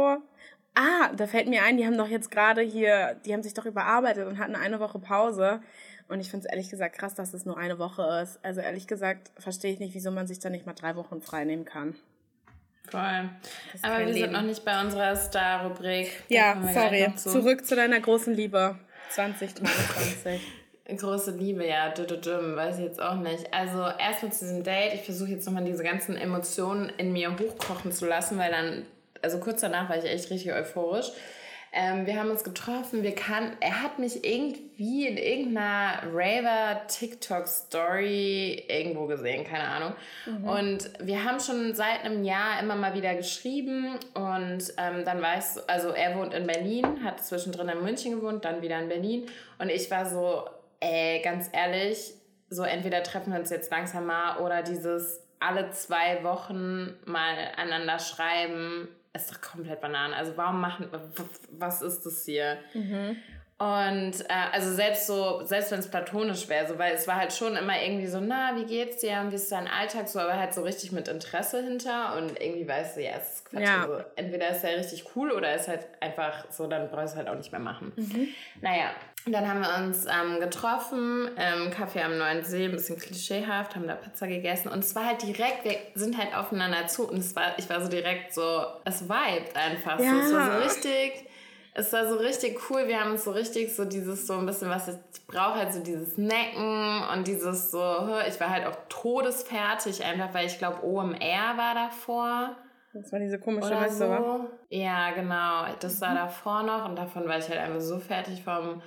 ah, da fällt mir ein, die haben doch jetzt gerade hier, die haben sich doch überarbeitet und hatten eine Woche Pause. Und ich finde es ehrlich gesagt krass, dass es nur eine Woche ist. Also ehrlich gesagt verstehe ich nicht, wieso man sich da nicht mal drei Wochen frei nehmen kann. Voll. Aber wir Leben. sind noch nicht bei unserer Star-Rubrik. Ja, sorry. Zu. Zurück zu deiner großen Liebe zwanzig dreiundzwanzig. Große Liebe, ja, dü, dü, dü, weiß ich jetzt auch nicht. Also erstmal zu diesem Date, ich versuche jetzt nochmal diese ganzen Emotionen in mir hochkochen zu lassen, weil dann, also kurz danach war ich echt richtig euphorisch. Ähm, wir haben uns getroffen, wir kannten, er hat mich irgendwie in irgendeiner Raver TikTok-Story irgendwo gesehen, keine Ahnung. Mhm. Und wir haben schon seit einem Jahr immer mal wieder geschrieben und ähm, dann war ich so, also er wohnt in Berlin, hat zwischendrin in München gewohnt, dann wieder in Berlin und ich war so... Ey, ganz ehrlich, so entweder treffen wir uns jetzt langsam mal oder dieses alle zwei Wochen mal einander schreiben, ist doch komplett Banane. Also warum machen, was ist das hier? Mhm. Und äh, also selbst so, selbst wenn es platonisch wäre, so, weil es war halt schon immer irgendwie so, na, wie geht's dir und wie ist dein Alltag so, aber halt so richtig mit Interesse hinter und irgendwie weißt du, ja, es ist Quatsch. Ja. Also, entweder ist er richtig cool oder ist halt einfach so, dann brauchst du halt auch nicht mehr machen. Mhm. Naja, dann haben wir uns ähm, getroffen im Café am Neuen See, ein bisschen klischeehaft, haben da Pizza gegessen und es war halt direkt, wir sind halt aufeinander zu und es war, ich war so direkt so, es vibet einfach ja. so, es war so richtig... Es war so richtig cool, wir haben uns so richtig so dieses so ein bisschen, was ich brauche, halt so dieses Necken und dieses so, ich war halt auch todesfertig einfach, weil ich glaube O M R war davor. Das war diese komische Messe, so. Oder? Ja, genau, das war mhm. davor noch und davon war ich halt einfach so fertig vom,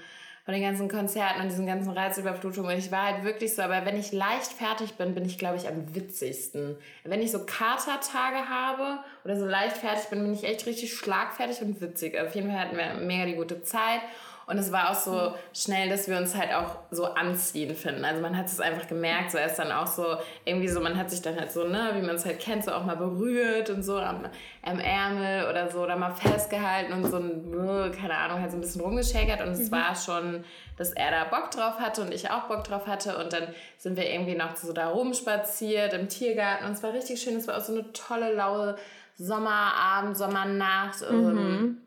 von den ganzen Konzerten und diesen ganzen Reizüberflutungen und ich war halt wirklich so, aber wenn ich leicht fertig bin, bin ich glaube ich am witzigsten. Wenn ich so Katertage habe oder so leicht fertig bin, bin ich echt richtig schlagfertig und witzig. Auf jeden Fall hatten wir mega die gute Zeit und es war auch so schnell, dass wir uns halt auch so anziehen finden. Also man hat es einfach gemerkt, so er ist dann auch so irgendwie so, man hat sich dann halt so, ne, wie man es halt kennt, so auch mal berührt und so am, am Ärmel oder so oder mal festgehalten und so ein, keine Ahnung, halt so ein bisschen rumgeschäkert und es mhm. war schon, dass er da Bock drauf hatte und ich auch Bock drauf hatte und dann sind wir irgendwie noch so da rumspaziert im Tiergarten und es war richtig schön, es war auch so eine tolle, laue Sommerabend, Sommernacht. Mhm.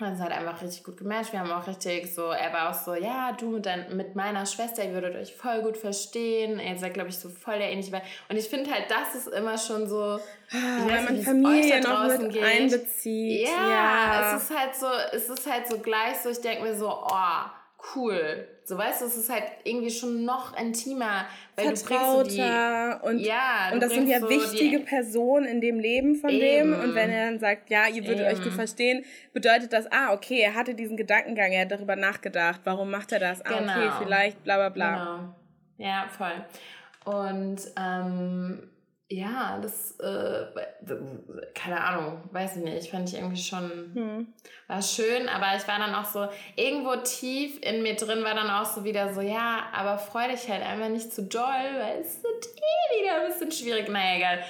Und es hat einfach richtig gut gematcht. Wir haben auch richtig so, er war auch so, ja, du mit, dein, mit meiner Schwester, ihr würdet euch voll gut verstehen. Er sagt, glaube ich, so voll der ähnliche. Und ich finde halt, das ist immer schon so, wenn ja, man Familie noch mit geht. Einbezieht. Ja, ja, es ist halt so, es ist halt so gleich so, ich denke mir so, oh, cool. So, weißt du, es ist halt irgendwie schon noch intimer. Weil Vertrauter du bringst so die, und, ja, und das sind ja so wichtige die, Personen in dem Leben von eben. Dem. Und wenn er dann sagt, ja, ihr würdet eben. Euch gut verstehen, bedeutet das, ah, okay, er hatte diesen Gedankengang, er hat darüber nachgedacht, warum macht er das? Ah, genau. Okay, vielleicht, bla bla bla. Genau. Ja, voll. Und ähm, ja, das, äh, keine Ahnung, weiß ich nicht, fand ich irgendwie schon, hm. war schön, aber ich war dann auch so, irgendwo tief in mir drin war dann auch so wieder so, ja, aber freu dich halt einfach nicht zu doll, weil es wird eh wieder ein bisschen schwierig, naja, egal.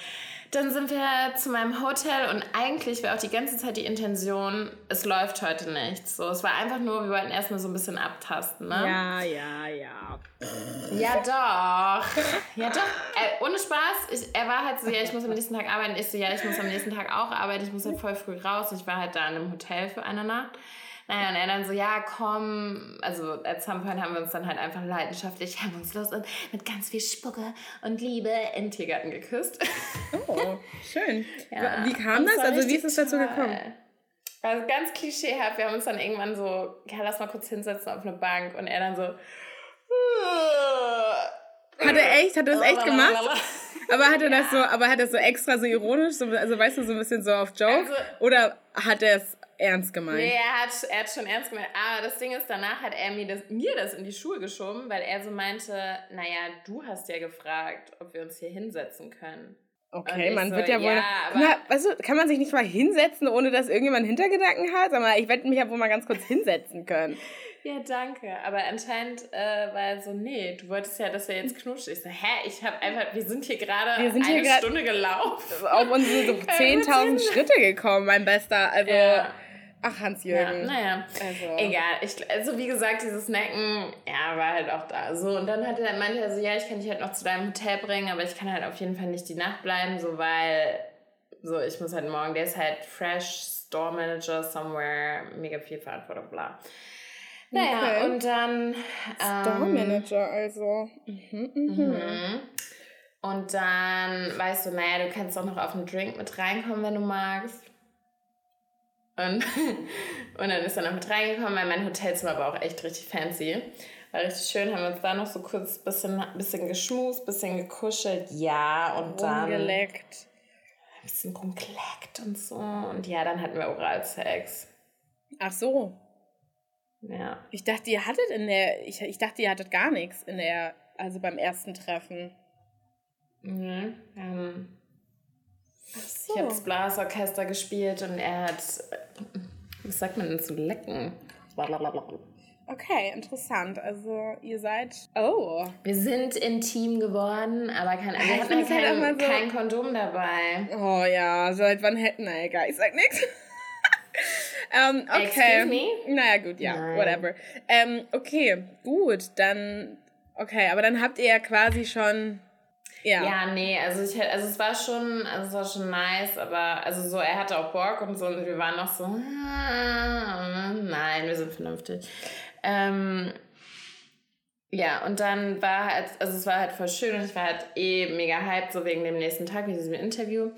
Dann sind wir zu meinem Hotel und eigentlich war auch die ganze Zeit die Intention, es läuft heute nichts. So, es war einfach nur, wir wollten erstmal so ein bisschen abtasten, ne? Ja, ja, ja. Ja, doch. Ja, doch. Äh, ohne Spaß. Ich, er war halt so, ja, ich muss am nächsten Tag arbeiten. Ich so, ja, ich muss am nächsten Tag auch arbeiten. Ich muss halt voll früh raus. Ich war halt da in einem Hotel für eine Nacht. Naja, und er dann so, ja, komm, also at some point haben wir uns dann halt einfach leidenschaftlich hemmungslos und mit ganz viel Spucke und Liebe in Tiergarten geküsst. Oh, schön. Ja. Wie kam das? Also wie ist es dazu gekommen? Also ganz klischeehaft, wir haben uns dann irgendwann so, ja, lass mal kurz hinsetzen auf eine Bank und er dann so, hat er echt, hat er das echt gemacht? Aber hat er das so, aber hat er so extra so ironisch, so, also weißt du, so ein bisschen so auf Joke? Also, oder hat er es ernst gemeint? Nee, er hat, er hat schon ernst gemeint. Aber das Ding ist, danach hat er mir das, mir das in die Schuhe geschoben, weil er so meinte, naja, du hast ja gefragt, ob wir uns hier hinsetzen können. Okay, man so, wird ja wohl... Ja, na, weißt du, kann man sich nicht mal hinsetzen, ohne dass irgendjemand Hintergedanken hat? Sag mal, ich werde mich ja wohl mal ganz kurz hinsetzen können. Ja, danke. Aber anscheinend äh, war er so, nee, du wolltest ja, dass wir jetzt knutschen. Ich so, hä? Ich hab einfach, wir sind hier gerade eine hier Stunde gelaufen. Auf unsere so zehntausend Schritte gekommen, mein Bester. Also... Ja. Ach, Hans-Jürgen. Ja, naja, also. Egal. Ich, also wie gesagt, dieses Necken, ja, war halt auch da. So, und dann hat er, meinte er so, ja, ich kann dich halt noch zu deinem Hotel bringen, aber ich kann halt auf jeden Fall nicht die Nacht bleiben, so, weil, so, ich muss halt morgen, der ist halt fresh, Store Manager somewhere, mega viel Verantwortung, bla. Naja, okay. Und dann... Ähm, Store Manager, also. Mhm, mhm. Mhm. Und dann, weißt du, naja, du kannst auch noch auf einen Drink mit reinkommen, wenn du magst. Und, und dann ist er noch mit reingekommen, weil mein Hotelzimmer war auch echt richtig fancy. War richtig schön, haben wir uns da noch so kurz ein bisschen, bisschen geschmust, ein bisschen gekuschelt, ja, und dann... Rumgeleckt. Ein bisschen rumgeleckt und so. Und ja, dann hatten wir Oralsex. Ach so. Ja. Ich dachte, ihr hattet in der... Ich, ich dachte, ihr hattet gar nichts in der... Also beim ersten Treffen. Mhm, ähm... So. Ich habe das Blasorchester gespielt und er hat, was sagt man denn zu lecken? Blablabla. Okay, interessant. Also ihr seid, oh. Wir sind intim geworden, aber kein, wir ich hatten ja kein, halt so, kein Kondom dabei. Oh ja, seit wann hätten, na egal, ich sag nichts. Ähm, okay. Excuse me? Naja, gut, ja, Nein. whatever. Ähm, okay, gut, dann, okay, aber dann habt ihr ja quasi schon... Ja. ja, nee, also ich also es war schon, also es war schon nice, aber also so, er hatte auch Bock und so und wir waren noch so, nein, wir sind vernünftig. Ähm, ja, und dann war halt, also es war halt voll schön und ich war halt eh mega hyped, so wegen dem nächsten Tag, mit diesem Interview.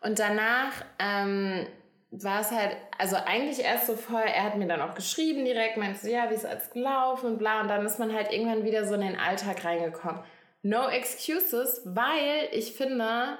Und danach ähm, war es halt, also eigentlich erst so voll, er hat mir dann auch geschrieben direkt, meinte so, ja, wie ist alles gelaufen und bla, und dann ist man halt irgendwann wieder so in den Alltag reingekommen. No excuses, weil ich finde,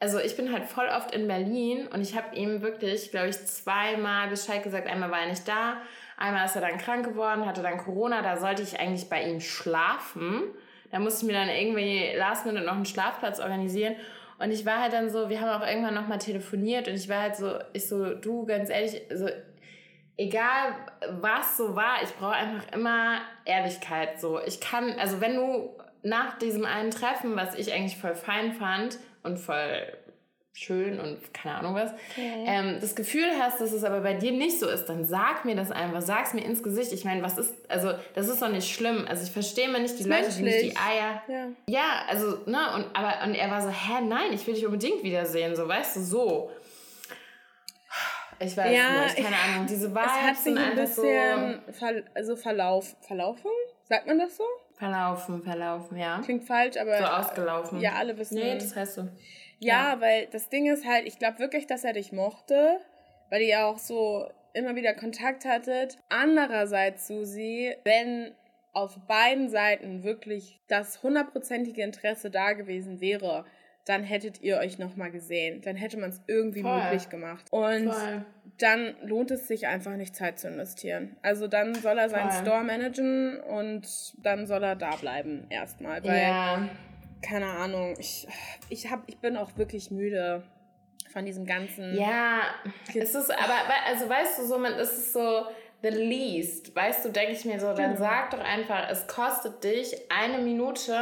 also ich bin halt voll oft in Berlin und ich habe ihm wirklich, glaube ich, zweimal Bescheid gesagt. Einmal war er nicht da, einmal ist er dann krank geworden, hatte dann Corona, da sollte ich eigentlich bei ihm schlafen. Da musste ich mir dann irgendwie last minute noch einen Schlafplatz organisieren und ich war halt dann so, wir haben auch irgendwann nochmal telefoniert und ich war halt so, ich so, du, ganz ehrlich, so, egal was so war, ich brauche einfach immer Ehrlichkeit, so. Ich kann, also wenn du... Nach diesem einen Treffen, was ich eigentlich voll fein fand und voll schön und keine Ahnung was, okay. ähm, das Gefühl hast, dass es aber bei dir nicht so ist, dann sag mir das einfach, sag's mir ins Gesicht. Ich meine, was ist, also das ist doch nicht schlimm. Also ich verstehe mir nicht die Leute, die nicht die Eier. Ja, ja also, ne, und, aber, und er war so, hä, nein, ich will dich unbedingt wiedersehen, so, weißt du, so. Ich weiß ja, nicht, keine Ahnung, diese Wahl hat sich ein bisschen, so, ver- also Verlauf, Verlaufung, sagt man das so? Verlaufen, verlaufen, ja. Klingt falsch, aber... So ausgelaufen. Ja, alle wissen... Nee, das heißt so. Ja, ja, weil das Ding ist halt, ich glaube wirklich, dass er dich mochte, weil ihr ja auch so immer wieder Kontakt hattet. Andererseits, Susi, wenn auf beiden Seiten wirklich das hundertprozentige Interesse da gewesen wäre, dann hättet ihr euch nochmal gesehen. Dann hätte man es irgendwie Voll. möglich gemacht. Und Voll. dann lohnt es sich einfach nicht, Zeit zu investieren. Also dann soll er seinen Voll. Store managen und dann soll er da bleiben erstmal. Weil, ja. keine Ahnung, ich, ich, hab, ich bin auch wirklich müde von diesem ganzen... Ja, Ge- es ist aber, also weißt du, so, man ist es so the least. Weißt du, denke ich mir so, dann mhm. sag doch einfach, es kostet dich eine Minute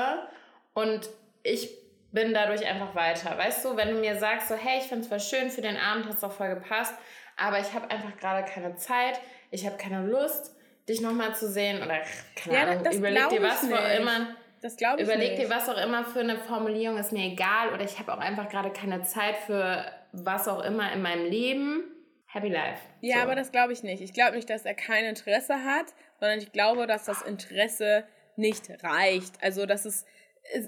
und ich bin dadurch einfach weiter. Weißt du, wenn du mir sagst, so, hey, ich find's voll schön, für den Abend hat's doch voll gepasst, aber ich habe einfach gerade keine Zeit, ich habe keine Lust, dich nochmal zu sehen oder keine ja, Ahnung, überleg dir was auch immer, das glaube ich überleg nicht. dir was auch immer für eine Formulierung, ist mir egal, oder ich habe auch einfach gerade keine Zeit für was auch immer in meinem Leben. Happy life. Ja, so. Aber das glaube ich nicht. Ich glaube nicht, dass er kein Interesse hat, sondern ich glaube, dass das Interesse nicht reicht. Also, dass es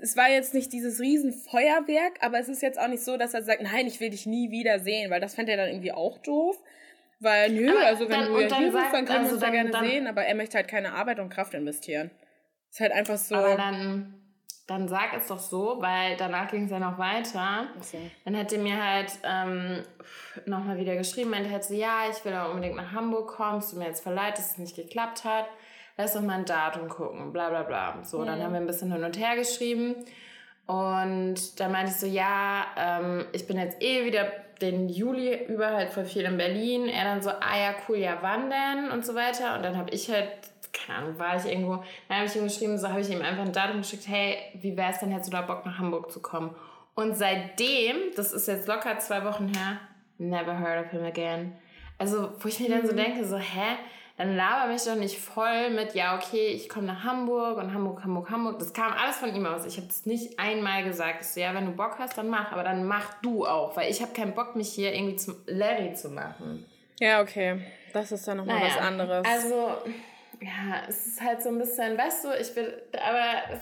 Es war jetzt nicht dieses riesen Feuerwerk, aber es ist jetzt auch nicht so, dass er sagt, nein, ich will dich nie wieder sehen, weil das fand er dann irgendwie auch doof, weil nö, aber also wenn du ja hier bist, dann können also wir uns da gerne dann sehen, aber er möchte halt keine Arbeit und Kraft investieren. Ist halt einfach so. Aber dann, dann sag es doch so, weil danach ging es ja noch weiter. Okay. Dann hat er mir halt ähm, nochmal wieder geschrieben, meinte halt so, ja, ich will auch unbedingt nach Hamburg kommen, es tut mir jetzt voll leid, dass es nicht geklappt hat. Lass doch mal ein Datum gucken, bla bla bla. So, mhm. dann haben wir ein bisschen hin und her geschrieben. Und dann meinte ich so, ja, ähm, ich bin jetzt eh wieder den Juli über halt voll viel in Berlin. Er dann so, ah ja, cool, ja, wann denn? Und so weiter. Und dann habe ich halt, keine Ahnung, war ich irgendwo, dann habe ich ihm geschrieben, so habe ich ihm einfach ein Datum geschickt, hey, wie wär's denn, hättest du da Bock nach Hamburg zu kommen? Und seitdem, das ist jetzt locker zwei Wochen her, never heard of him again. Also, wo ich mir mhm. dann so denke, so, hä? Dann laber mich doch nicht voll mit, ja, okay, ich komme nach Hamburg und Hamburg, Hamburg, Hamburg. Das kam alles von ihm aus. Ich habe es nicht einmal gesagt. Ich so, ja, wenn du Bock hast, dann mach. Aber dann mach du auch, weil ich habe keinen Bock, mich hier irgendwie zum Larry zu machen. Ja, okay. Das ist dann nochmal naja, was anderes. Also, ja, es ist halt so ein bisschen, weißt du, ich will, aber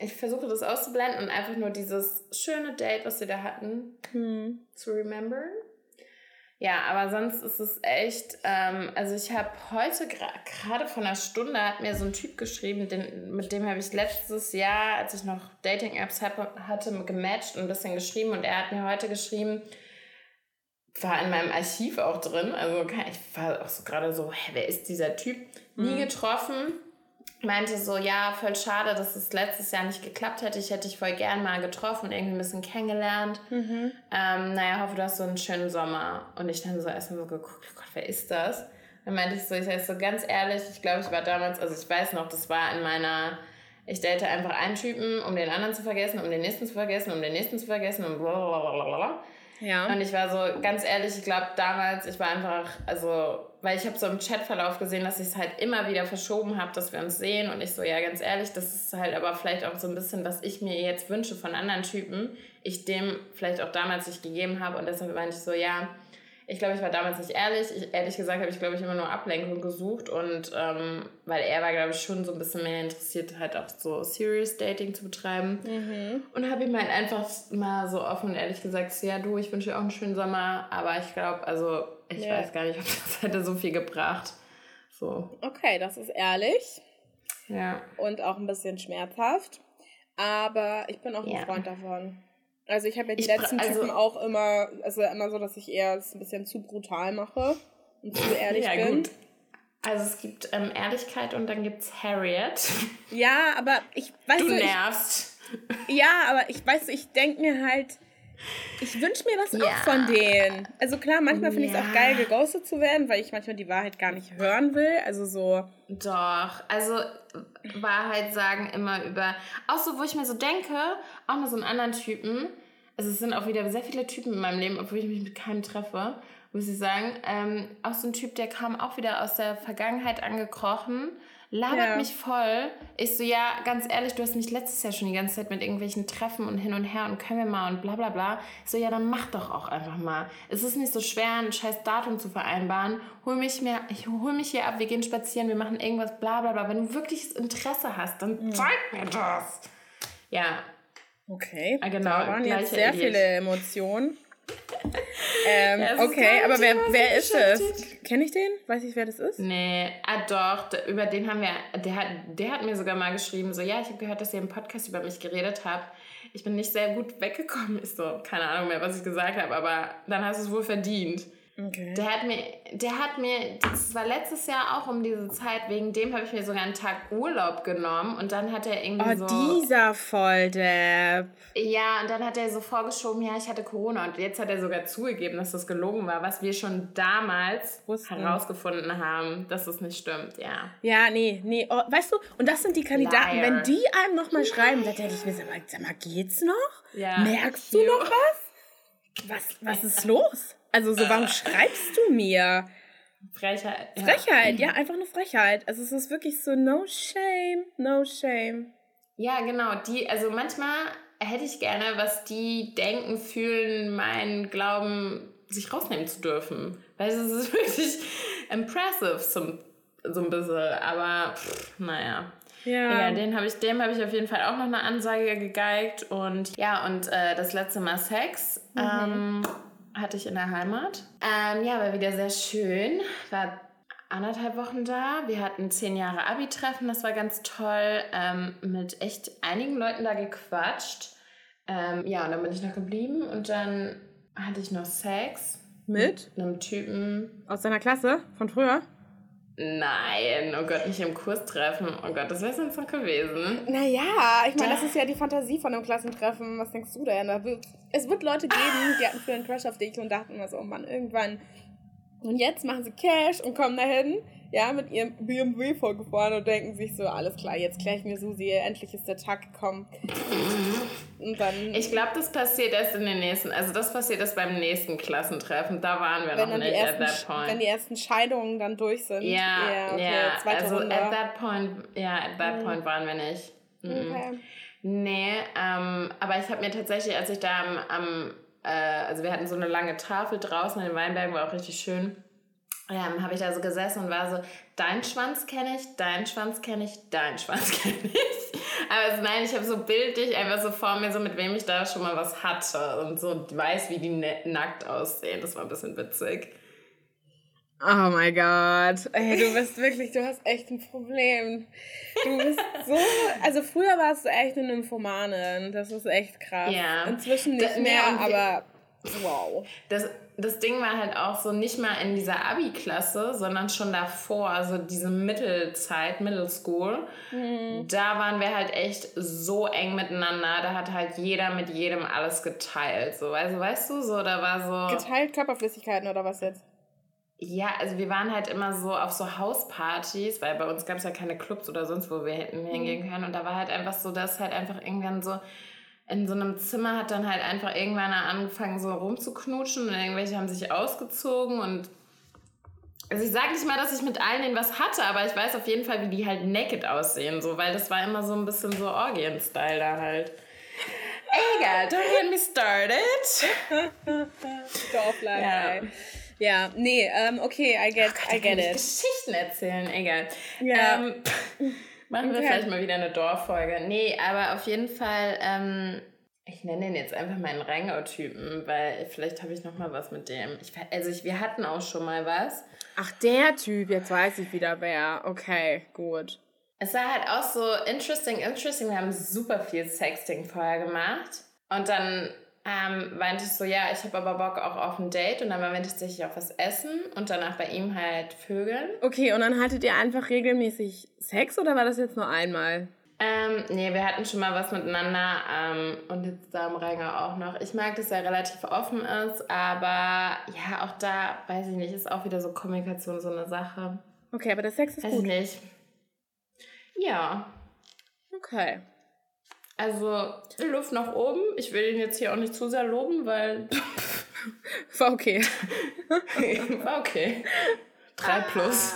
ich versuche das auszublenden und einfach nur dieses schöne Date, was wir da hatten, hm. zu remembern. Ja, aber sonst ist es echt, ähm, also ich habe heute gerade gra- vor einer Stunde hat mir so ein Typ geschrieben, den, mit dem habe ich letztes Jahr, als ich noch Dating-Apps hab, hatte, gematcht und ein bisschen geschrieben und er hat mir heute geschrieben, war in meinem Archiv auch drin, also ich war auch so gerade so, hä, wer ist dieser Typ? Nie mhm. getroffen, meinte so, ja, voll schade, dass es letztes Jahr nicht geklappt hätte, ich hätte dich voll gern mal getroffen und irgendwie ein bisschen kennengelernt. Mhm. Ähm, naja, hoffe, du hast so einen schönen Sommer. Und ich dann so erstmal so geguckt, oh Gott, wer ist das? Dann meinte ich so, ich heiße so ganz ehrlich, ich glaube, ich war damals, also ich weiß noch, das war in meiner, ich date einfach einen Typen, um den anderen zu vergessen, um den nächsten zu vergessen, um den nächsten zu vergessen und blablabla. Ja. Und ich war so, ganz ehrlich, ich glaube damals, ich war einfach, also, weil ich habe so im Chatverlauf gesehen, dass ich es halt immer wieder verschoben habe, dass wir uns sehen. Und ich so, ja, ganz ehrlich, das ist halt aber vielleicht auch so ein bisschen, was ich mir jetzt wünsche von anderen Typen, ich dem vielleicht auch damals nicht gegeben habe. Und deshalb meinte ich so, ja, ich glaube, ich war damals nicht ehrlich. Ich, ehrlich gesagt habe ich, glaube ich, immer nur Ablenkung gesucht. Und ähm, weil er war, glaube ich, schon so ein bisschen mehr interessiert, halt auch so Serious Dating zu betreiben. Mhm. Und habe ihm halt einfach mal so offen und ehrlich gesagt, so, ja, du, ich wünsche dir auch einen schönen Sommer. Aber ich glaube, also, ich ja. weiß gar nicht, ob das hätte so viel gebracht. So. Okay, das ist ehrlich. Ja. Und auch ein bisschen schmerzhaft. Aber ich bin auch ja. ein Freund davon. Also ich habe mir die ich letzten bra- also Typen auch immer, also immer so, dass ich eher es ein bisschen zu brutal mache und zu ehrlich ja, bin. Gut. Also es gibt ähm, Ehrlichkeit und dann gibt's Harriet. Ja, aber ich weiß nicht. Du so, nervst. Ich, ja, aber ich weiß, ich denke mir halt, ich wünsche mir das ja. auch von denen. Also klar, manchmal finde ich es ja. auch geil, geghostet zu werden, weil ich manchmal die Wahrheit gar nicht hören will. Also so. Doch, also Wahrheit sagen immer über, auch so, wo ich mir so denke, auch mal so einen anderen Typen, also es sind auch wieder sehr viele Typen in meinem Leben, obwohl ich mich mit keinem treffe, muss ich sagen, ähm, auch so ein Typ, der kam auch wieder aus der Vergangenheit angekrochen, labert ja. mich voll, ich so, ja, ganz ehrlich, du hast mich letztes Jahr schon die ganze Zeit mit irgendwelchen Treffen und hin und her und können wir mal und bla bla bla, so, ja, dann mach doch auch einfach mal, es ist nicht so schwer, ein scheiß Datum zu vereinbaren, hol mich mehr, ich hol mich hier ab, wir gehen spazieren, wir machen irgendwas, bla bla bla, wenn du wirkliches Interesse hast, dann mhm. zeig mir das, ja, okay, ah, genau, da waren jetzt sehr Idee. Viele Emotionen. ähm, ja, okay, aber wer, wer ist das? Kenne ich den? Weiß ich, wer das ist? Nee, ah doch, d- über den haben wir, der hat, der hat mir sogar mal geschrieben, so, ja, ich habe gehört, dass ihr im Podcast über mich geredet habt. Ich bin nicht sehr gut weggekommen, ist so, keine Ahnung mehr, was ich gesagt habe, aber dann hast du es wohl verdient. Okay. Der hat mir, der hat mir, das war letztes Jahr auch um diese Zeit, wegen dem habe ich mir sogar einen Tag Urlaub genommen und dann hat er irgendwie oh, so... Oh, dieser Volldepp. Ja, und dann hat er so vorgeschoben, ja, ich hatte Corona und jetzt hat er sogar zugegeben, dass das gelogen war, was wir schon damals Wussten. herausgefunden haben, dass das nicht stimmt, ja. Ja, nee, nee, oh, weißt du, und das sind die Kandidaten, Liar. Wenn die einem nochmal schreiben, dann denke ich mir, sag mal, sag mal geht's noch? Ja. Merkst du noch was? Was, was ist los? Also so, warum schreibst du mir? Frechheit. Ja. Frechheit, ja, einfach nur Frechheit. Also es ist wirklich so, no shame, no shame. Ja, genau. Die, also manchmal hätte ich gerne, was die denken, fühlen, meinen Glauben, sich rausnehmen zu dürfen. Weil es ist wirklich impressive, zum, so ein bisschen. Aber pff, naja. Ja, ja den hab ich, dem habe ich auf jeden Fall auch noch eine Ansage gegeigt. Und ja, und äh, das letzte Mal Sex. Mhm. Ähm, hatte ich in der Heimat. Ähm, ja, war wieder sehr schön. War anderthalb Wochen da. Wir hatten zehn Jahre Abi-Treffen. Das war ganz toll. Ähm, mit echt einigen Leuten da gequatscht. Ähm, ja, und dann bin ich noch geblieben. Und dann hatte ich noch Sex. Mit? Mit einem Typen. Aus deiner Klasse? Von früher? Nein, oh Gott, nicht im Kurs treffen. Oh Gott, das wäre sonst noch gewesen. Naja, ich meine, das ist ja die Fantasie von einem Klassentreffen. Was denkst du denn? Es wird Leute geben, die hatten früher einen Crush auf dich und dachten immer so, oh Mann, irgendwann. Und jetzt machen sie Cash und kommen dahin, ja, mit ihrem B M W vorgefahren und denken sich so, alles klar, jetzt kläre ich mir Susi, endlich ist der Tag gekommen. Und dann, ich glaube, das passiert erst in den nächsten, also das passiert erst beim nächsten Klassentreffen, da waren wir noch nicht ersten, at that point. Wenn die ersten Scheidungen dann durch sind. Ja, ja, okay, yeah. zweite also Runde. at that point, ja, yeah, at that point waren wir nicht. Mhm. Okay. Nee, ähm, aber ich habe mir tatsächlich, als ich da am, am äh, also wir hatten so eine lange Tafel draußen in den Weinbergen, war auch richtig schön. Ähm, habe ich da so gesessen und war so, dein Schwanz kenne ich, dein Schwanz kenne ich, dein Schwanz kenne ich. Aber also nein, ich habe so bildlich einfach so vor mir, so mit wem ich da schon mal was hatte und so weiß, wie die nackt aussehen. Das war ein bisschen witzig. Oh mein Gott. Hey, du bist wirklich, du hast echt ein Problem. Du bist so, also früher warst du echt eine Nymphomanin. Das ist echt krass. Ja. Inzwischen nicht mehr, aber wow. Das... Das Ding war halt auch so nicht mal in dieser Abi-Klasse, sondern schon davor, also diese Mittelzeit, Middle School. Mhm. Da waren wir halt echt so eng miteinander, da hat halt jeder mit jedem alles geteilt. So. Also weißt du, so da war so... Geteilt Körperflüssigkeiten oder was jetzt? Ja, also wir waren halt immer so auf so Hauspartys, weil bei uns gab es ja keine Clubs oder sonst, wo wir hätten hingehen können. Und da war halt einfach so, dass halt einfach irgendwann so... in so einem Zimmer hat dann halt einfach irgendwann angefangen so rumzuknutschen und irgendwelche haben sich ausgezogen und also ich sage nicht mal, dass ich mit allen denen was hatte, aber ich weiß auf jeden Fall, wie die halt naked aussehen, so, weil das war immer so ein bisschen so Orgien-Style da halt. Egal, don't get me started. Dorfladen, ja. Ey. Ja, nee, um, okay, I get, Ach Gott, I get it. Geschichten erzählen, egal. Ja. Ähm, machen wir okay. vielleicht mal wieder eine Dorffolge. Nee, aber auf jeden Fall, ähm, ich nenne den jetzt einfach meinen Rheingau-Typen, weil vielleicht habe ich noch mal was mit dem. Ich, also ich, wir hatten auch schon mal was. Ach, der Typ, jetzt weiß ich wieder wer. Okay, gut. Es war halt auch so interesting, interesting. Wir haben super viel Sexting vorher gemacht. Und dann ähm, meinte ich so, ja, ich habe aber Bock auch auf ein Date. Und dann waren wir tatsächlich auch was essen und danach bei ihm halt vögeln. Okay, und dann hattet ihr einfach regelmäßig Sex oder war das jetzt nur einmal? Ähm, nee, wir hatten schon mal was miteinander ähm, und jetzt da im Rheingau auch noch. Ich mag, dass er relativ offen ist, aber ja, auch da, weiß ich nicht, ist auch wieder so Kommunikation so eine Sache. Okay, aber der Sex ist weiß gut. Ich nicht. Ja. Okay. Also, Luft nach oben. Ich will ihn jetzt hier auch nicht zu sehr loben, weil... War okay. War okay. Drei plus.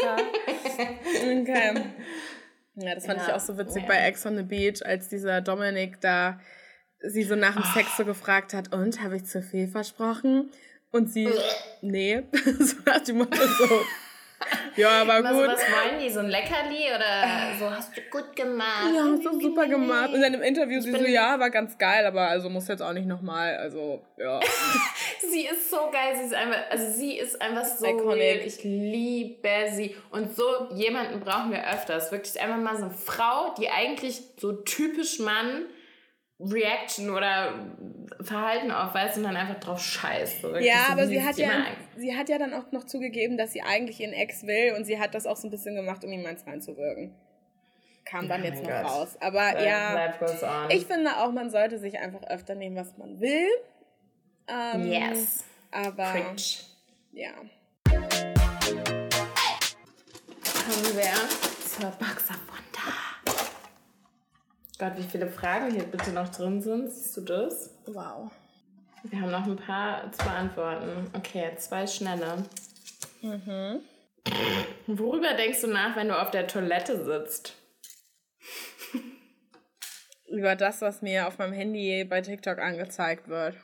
Okay. Ja, das fand ja. ich auch so witzig ja. bei Ex on the Beach, als dieser Dominik da sie so nach dem oh. Sex so gefragt hat, und, habe ich zu viel versprochen? Und sie, nee. So nach dem Motto so... Ja, aber gut. Was, was wollen die? So ein Leckerli oder so, hast du gut gemacht? Ja, hast du super gemacht. Und dann im Interview sie so, ja, war ganz geil, aber also muss jetzt auch nicht nochmal, also, ja. Sie ist so geil, sie ist einfach, also sie ist einfach so iconic. Ich liebe sie. Und so jemanden brauchen wir öfters. Wirklich einfach mal so eine Frau, die eigentlich so typisch Mann Reaction oder Verhalten aufweist und dann einfach drauf scheißt. So ja, so aber sie hat ja, sie hat ja dann auch noch zugegeben, dass sie eigentlich ihren Ex will und sie hat das auch so ein bisschen gemacht, um ihm eins reinzuwirken. Kam dann oh jetzt noch Gott. raus. Aber That, ja, that ich finde auch, man sollte sich einfach öfter nehmen, was man will. Ähm, yes. Aber, Preach. ja. Kommen wir zur Box of Wonder. Gott, wie viele Fragen hier bitte noch drin sind. Siehst du das? Wow. Wir haben noch ein paar zu beantworten. Okay, zwei schnelle. Mhm. Worüber denkst du nach, wenn du auf der Toilette sitzt? Über das, was mir auf meinem Handy bei TikTok angezeigt wird.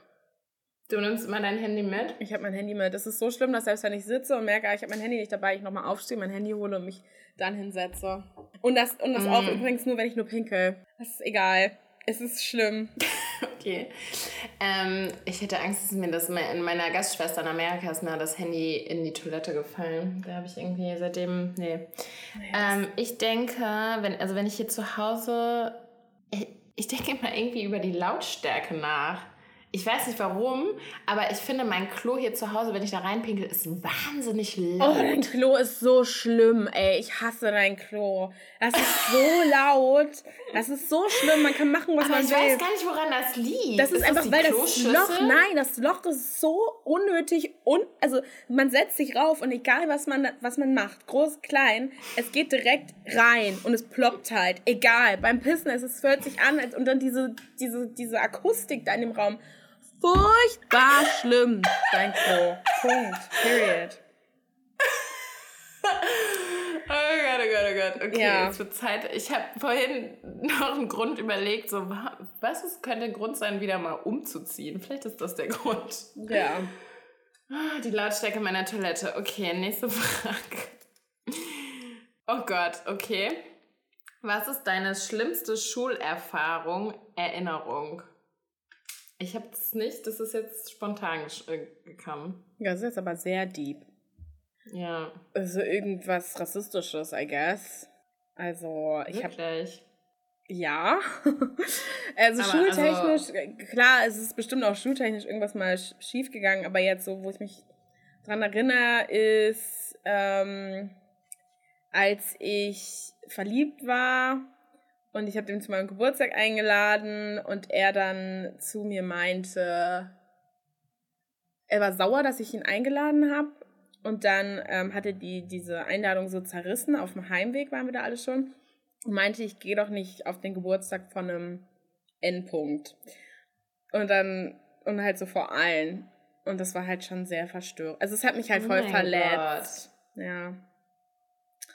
Du nimmst immer dein Handy mit? Ich habe mein Handy mit. Es ist so schlimm, dass selbst wenn ich sitze und merke, ich habe mein Handy nicht dabei, ich nochmal aufstehe, mein Handy hole und mich dann hinsetze. Und das, und das mm. auch übrigens nur, wenn ich nur pinkel. Das ist egal. Es ist schlimm. Okay. Ähm, ich hätte Angst, dass mir das in meiner Gastschwester in Amerika ist mir das Handy in die Toilette gefallen. Da habe ich irgendwie seitdem... Nee. Ähm, ich denke, wenn, also wenn ich hier zu Hause... Ich, ich denke immer irgendwie über die Lautstärke nach. Ich weiß nicht warum, aber ich finde, mein Klo hier zu Hause, wenn ich da reinpinkel, ist wahnsinnig laut. Oh, dein Klo ist so schlimm, ey. Ich hasse dein Klo. Das ist so laut. Das ist so schlimm. Man kann machen, was aber man will. Aber ich weiß gar nicht, woran das liegt. Das ist, ist einfach, das weil das Loch, nein, das Loch ist so unnötig. Un, also, man setzt sich rauf und egal, was man, was man macht, groß, klein, es geht direkt rein und es ploppt halt. Egal. Beim Pissen, es ist, hört sich an und dann diese, diese, diese Akustik da in dem Raum. Furchtbar schlimm. Danke. So. Punkt. Period. Oh Gott, oh Gott, oh Gott. Okay, ja. Es wird Zeit. Ich habe vorhin noch einen Grund überlegt, so, was ist, könnte ein Grund sein, wieder mal umzuziehen? Vielleicht ist das der Grund. Ja. Die Lautstärke meiner Toilette. Okay, nächste Frage. Oh Gott, okay. Was ist deine schlimmste Schulerfahrung, Erinnerung? Ich habe das nicht, das ist jetzt spontan gekommen. Ja, das ist jetzt aber sehr deep. Ja. Also irgendwas Rassistisches, I guess. Also, ich habe... Wirklich? Hab, ja. Also aber schultechnisch, also, klar, es ist bestimmt auch schultechnisch irgendwas mal schief gegangen, aber jetzt so, wo ich mich dran erinnere, ist, ähm, als ich verliebt war... Und ich habe den zu meinem Geburtstag eingeladen und er dann zu mir meinte, er war sauer, dass ich ihn eingeladen habe. Und dann ähm, hatte die diese Einladung so zerrissen, auf dem Heimweg waren wir da alle schon. Und meinte, ich gehe doch nicht auf den Geburtstag von einem Endpunkt. Und dann, und halt so vor allen. Und das war halt schon sehr verstörend. Also es hat mich halt voll oh verletzt. Gott. Ja.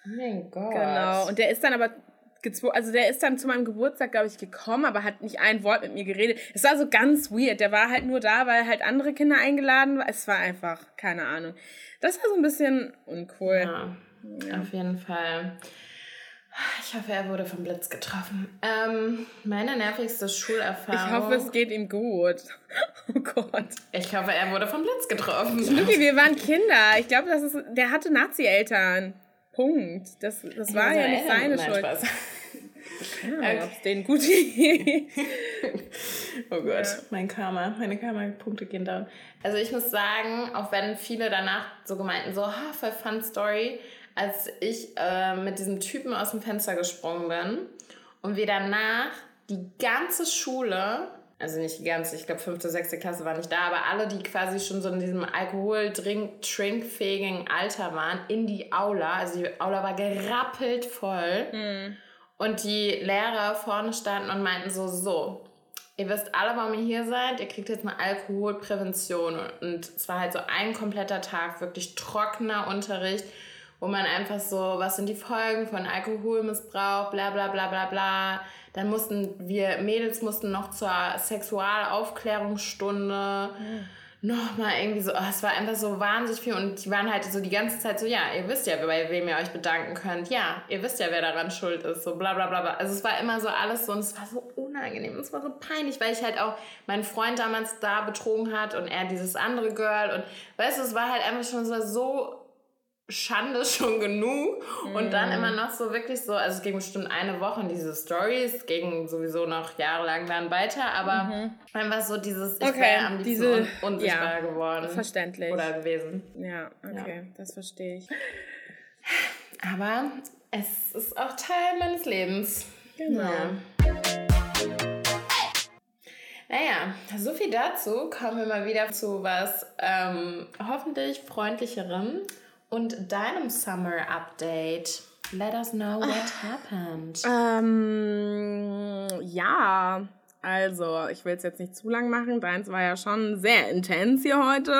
Oh mein Gott. Genau. Und der ist dann aber gezwungen, also der ist dann zu meinem Geburtstag, glaube ich, gekommen, aber hat nicht ein Wort mit mir geredet. Es war so ganz weird. Der war halt nur da, weil halt andere Kinder eingeladen waren. Es war einfach, keine Ahnung. Das war so ein bisschen uncool. Ja, ja. Auf jeden Fall. Ich hoffe, er wurde vom Blitz getroffen. Ähm, meine nervigste Schulerfahrung... Ich hoffe, es geht ihm gut. Oh Gott. Ich hoffe, er wurde vom Blitz getroffen. Luki, wir waren Kinder. Ich glaube, das ist, der hatte Nazi-Eltern. Punkt. Das, das war ja nicht seine Schuld. Spaß. Ja, okay. Ob es denen gut geht. Oh Gott, ja. Mein Karma. Meine Karma-Punkte gehen down. Also ich muss sagen, auch wenn viele danach so gemeinten, so, ha, voll fun story... als ich äh, mit diesem Typen aus dem Fenster gesprungen bin und wir danach die ganze Schule, also nicht die ganze, ich glaube fünfte, sechste Klasse war nicht da, aber alle, die quasi schon so in diesem alkohol-trinkfähigen Alter waren, in die Aula, also die Aula war gerappelt voll mhm. und die Lehrer vorne standen und meinten so, so, ihr wisst alle, warum ihr hier seid, ihr kriegt jetzt eine Alkoholprävention und es war halt so ein kompletter Tag, wirklich trockener Unterricht, wo man einfach so, was sind die Folgen von Alkoholmissbrauch, bla bla bla bla bla. Dann mussten wir, Mädels mussten noch zur Sexualaufklärungsstunde nochmal irgendwie so, oh, es war einfach so wahnsinnig viel und die waren halt so die ganze Zeit so, ja, ihr wisst ja, bei wem ihr euch bedanken könnt, ja, ihr wisst ja, wer daran schuld ist, so bla bla bla bla. Also es war immer so alles so und es war so unangenehm, es war so peinlich, weil ich halt auch meinen Freund damals da betrogen hat und er dieses andere Girl und weißt du, es war halt einfach schon so, so Schande schon genug und mm. dann immer noch so wirklich so, also es ging bestimmt eine Woche in diese Stories, ging sowieso noch jahrelang dann weiter, aber mhm. einfach so dieses, ich okay, wäre am liebsten diese, un- unsichtbar ja, geworden. Verständlich. Oder gewesen. Ja, okay, ja. Das verstehe ich. Aber es ist auch Teil meines Lebens. Genau. Ja. Naja, so viel dazu. Kommen wir mal wieder zu was ähm, hoffentlich freundlicherem. Und deinem Summer-Update. Let us know what happened. Ähm, ja, also, ich will es jetzt nicht zu lang machen. Deins war ja schon sehr intens hier heute.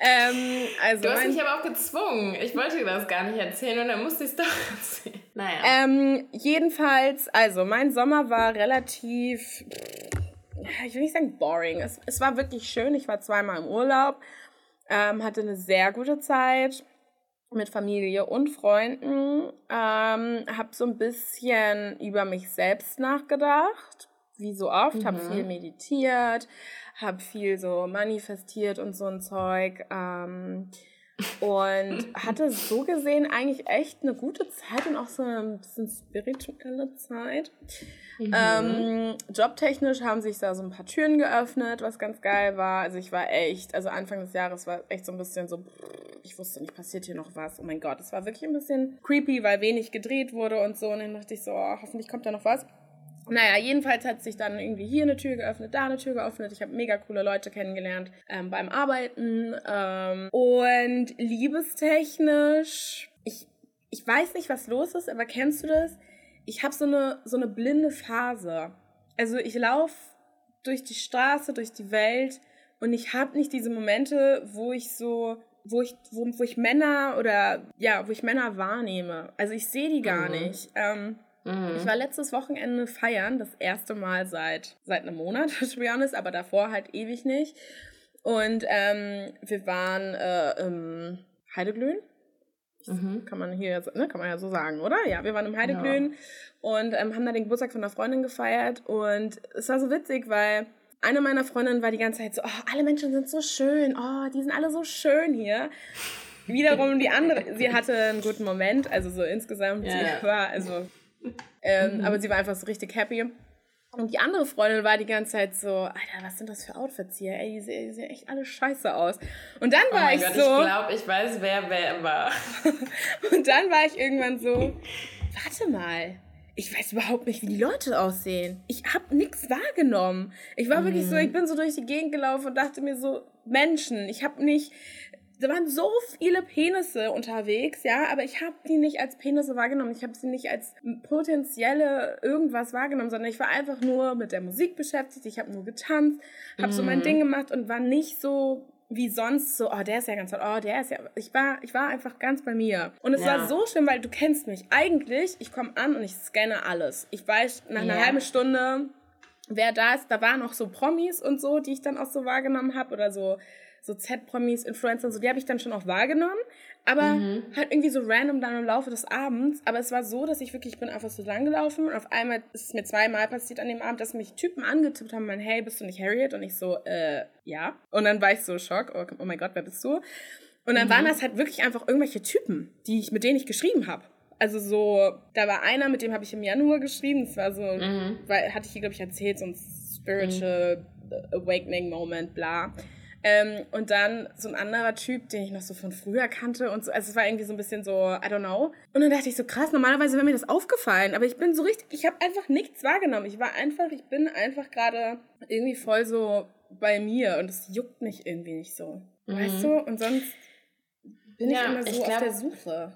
Ähm, also du hast mich aber auch gezwungen. Ich wollte dir das gar nicht erzählen und dann musste ich es doch erzählen. Naja. Ähm, jedenfalls, also, mein Sommer war relativ, ich will nicht sagen boring. Es, es war wirklich schön. Ich war zweimal im Urlaub. Ähm, hatte eine sehr gute Zeit mit Familie und Freunden, ähm, habe so ein bisschen über mich selbst nachgedacht, wie so oft, mhm. habe viel meditiert, habe viel so manifestiert und so ein Zeug ähm, und hatte so gesehen eigentlich echt eine gute Zeit und auch so ein bisschen spirituelle Zeit. Mhm. Ähm, jobtechnisch haben sich da so ein paar Türen geöffnet, was ganz geil war. Also ich war echt, also Anfang des Jahres war echt so ein bisschen so, ich wusste nicht, passiert hier noch was. Oh mein Gott, es war wirklich ein bisschen creepy, weil wenig gedreht wurde und so. Und dann dachte ich so, oh, hoffentlich kommt da noch was. Naja, jedenfalls hat sich dann irgendwie hier eine Tür geöffnet, da eine Tür geöffnet. Ich habe mega coole Leute kennengelernt ähm, beim Arbeiten. Ähm, und liebestechnisch, ich, ich weiß nicht, was los ist, aber kennst du das? Ich habe so eine, so eine blinde Phase. Also ich laufe durch die Straße, durch die Welt und ich habe nicht diese Momente, wo ich so, wo ich, wo, wo ich Männer oder, ja, wo ich Männer wahrnehme. Also ich sehe die gar mhm. nicht. Ähm, mhm. Ich war letztes Wochenende feiern, das erste Mal seit, seit einem Monat, to be honest, aber davor halt ewig nicht. Und ähm, wir waren äh, im Heideglühen. Mhm. Kann man hier, ne, kann man ja so sagen, oder? Ja, wir waren im Heideglühen ja. und ähm, haben da den Geburtstag von einer Freundin gefeiert und es war so witzig, weil eine meiner Freundinnen war die ganze Zeit so, oh, alle Menschen sind so schön, oh, die sind alle so schön hier. Wiederum die andere, sie hatte einen guten Moment, also so insgesamt, ja. sie war, also, ähm, mhm. aber sie war einfach so richtig happy. Und die andere Freundin war die ganze Zeit so, Alter, was sind das für Outfits hier? Ey, die sehen, die sehen echt alle scheiße aus. Und dann war ich so... Oh mein Gott, so, ich glaube, ich weiß, wer wer war. Und dann war ich irgendwann so, warte mal, ich weiß überhaupt nicht, wie die Leute aussehen. Ich habe nichts wahrgenommen. Ich war mhm. wirklich so, ich bin so durch die Gegend gelaufen und dachte mir so, Menschen, ich habe nicht... Da waren so viele Penisse unterwegs, ja, aber ich habe die nicht als Penisse wahrgenommen. Ich habe sie nicht als potenzielle irgendwas wahrgenommen, sondern ich war einfach nur mit der Musik beschäftigt. Ich habe nur getanzt, habe so mein Ding gemacht und war nicht so wie sonst so, oh, der ist ja ganz toll, oh, der ist ja... Ich war, ich war einfach ganz bei mir. Und es ja. war so schön, weil du kennst mich. Eigentlich, ich komme an und ich scanne alles. Ich weiß, nach einer ja. halben Stunde, wer da ist, da waren auch so Promis und so, die ich dann auch so wahrgenommen habe oder so... so Z-Promis, Influencer, so die habe ich dann schon auch wahrgenommen, aber mhm. halt irgendwie so random dann im Laufe des Abends, aber es war so, dass ich wirklich, ich bin einfach so lang gelaufen und auf einmal ist es mir zweimal passiert an dem Abend, dass mich Typen angetippt haben, mein, hey, bist du nicht Harriet? Und ich so, äh, ja. Und dann war ich so schock, oh, oh mein Gott, wer bist du? Und dann mhm. waren das halt wirklich einfach irgendwelche Typen, die ich, mit denen ich geschrieben habe. Also so, da war einer, mit dem habe ich im Januar geschrieben, das war so, mhm. weil, hatte ich hier, glaube ich, erzählt, so ein Spiritual mhm. Awakening Moment, bla. Ähm, und dann so ein anderer Typ, den ich noch so von früher kannte und so, also es war irgendwie so ein bisschen so, I don't know. Und dann dachte ich so, krass, normalerweise wäre mir das aufgefallen, aber ich bin so richtig, ich habe einfach nichts wahrgenommen. Ich war einfach, ich bin einfach gerade irgendwie voll so bei mir und es juckt mich irgendwie nicht so. Mhm. Weißt du? Und sonst bin ja, ich immer so ich glaub, auf der Suche.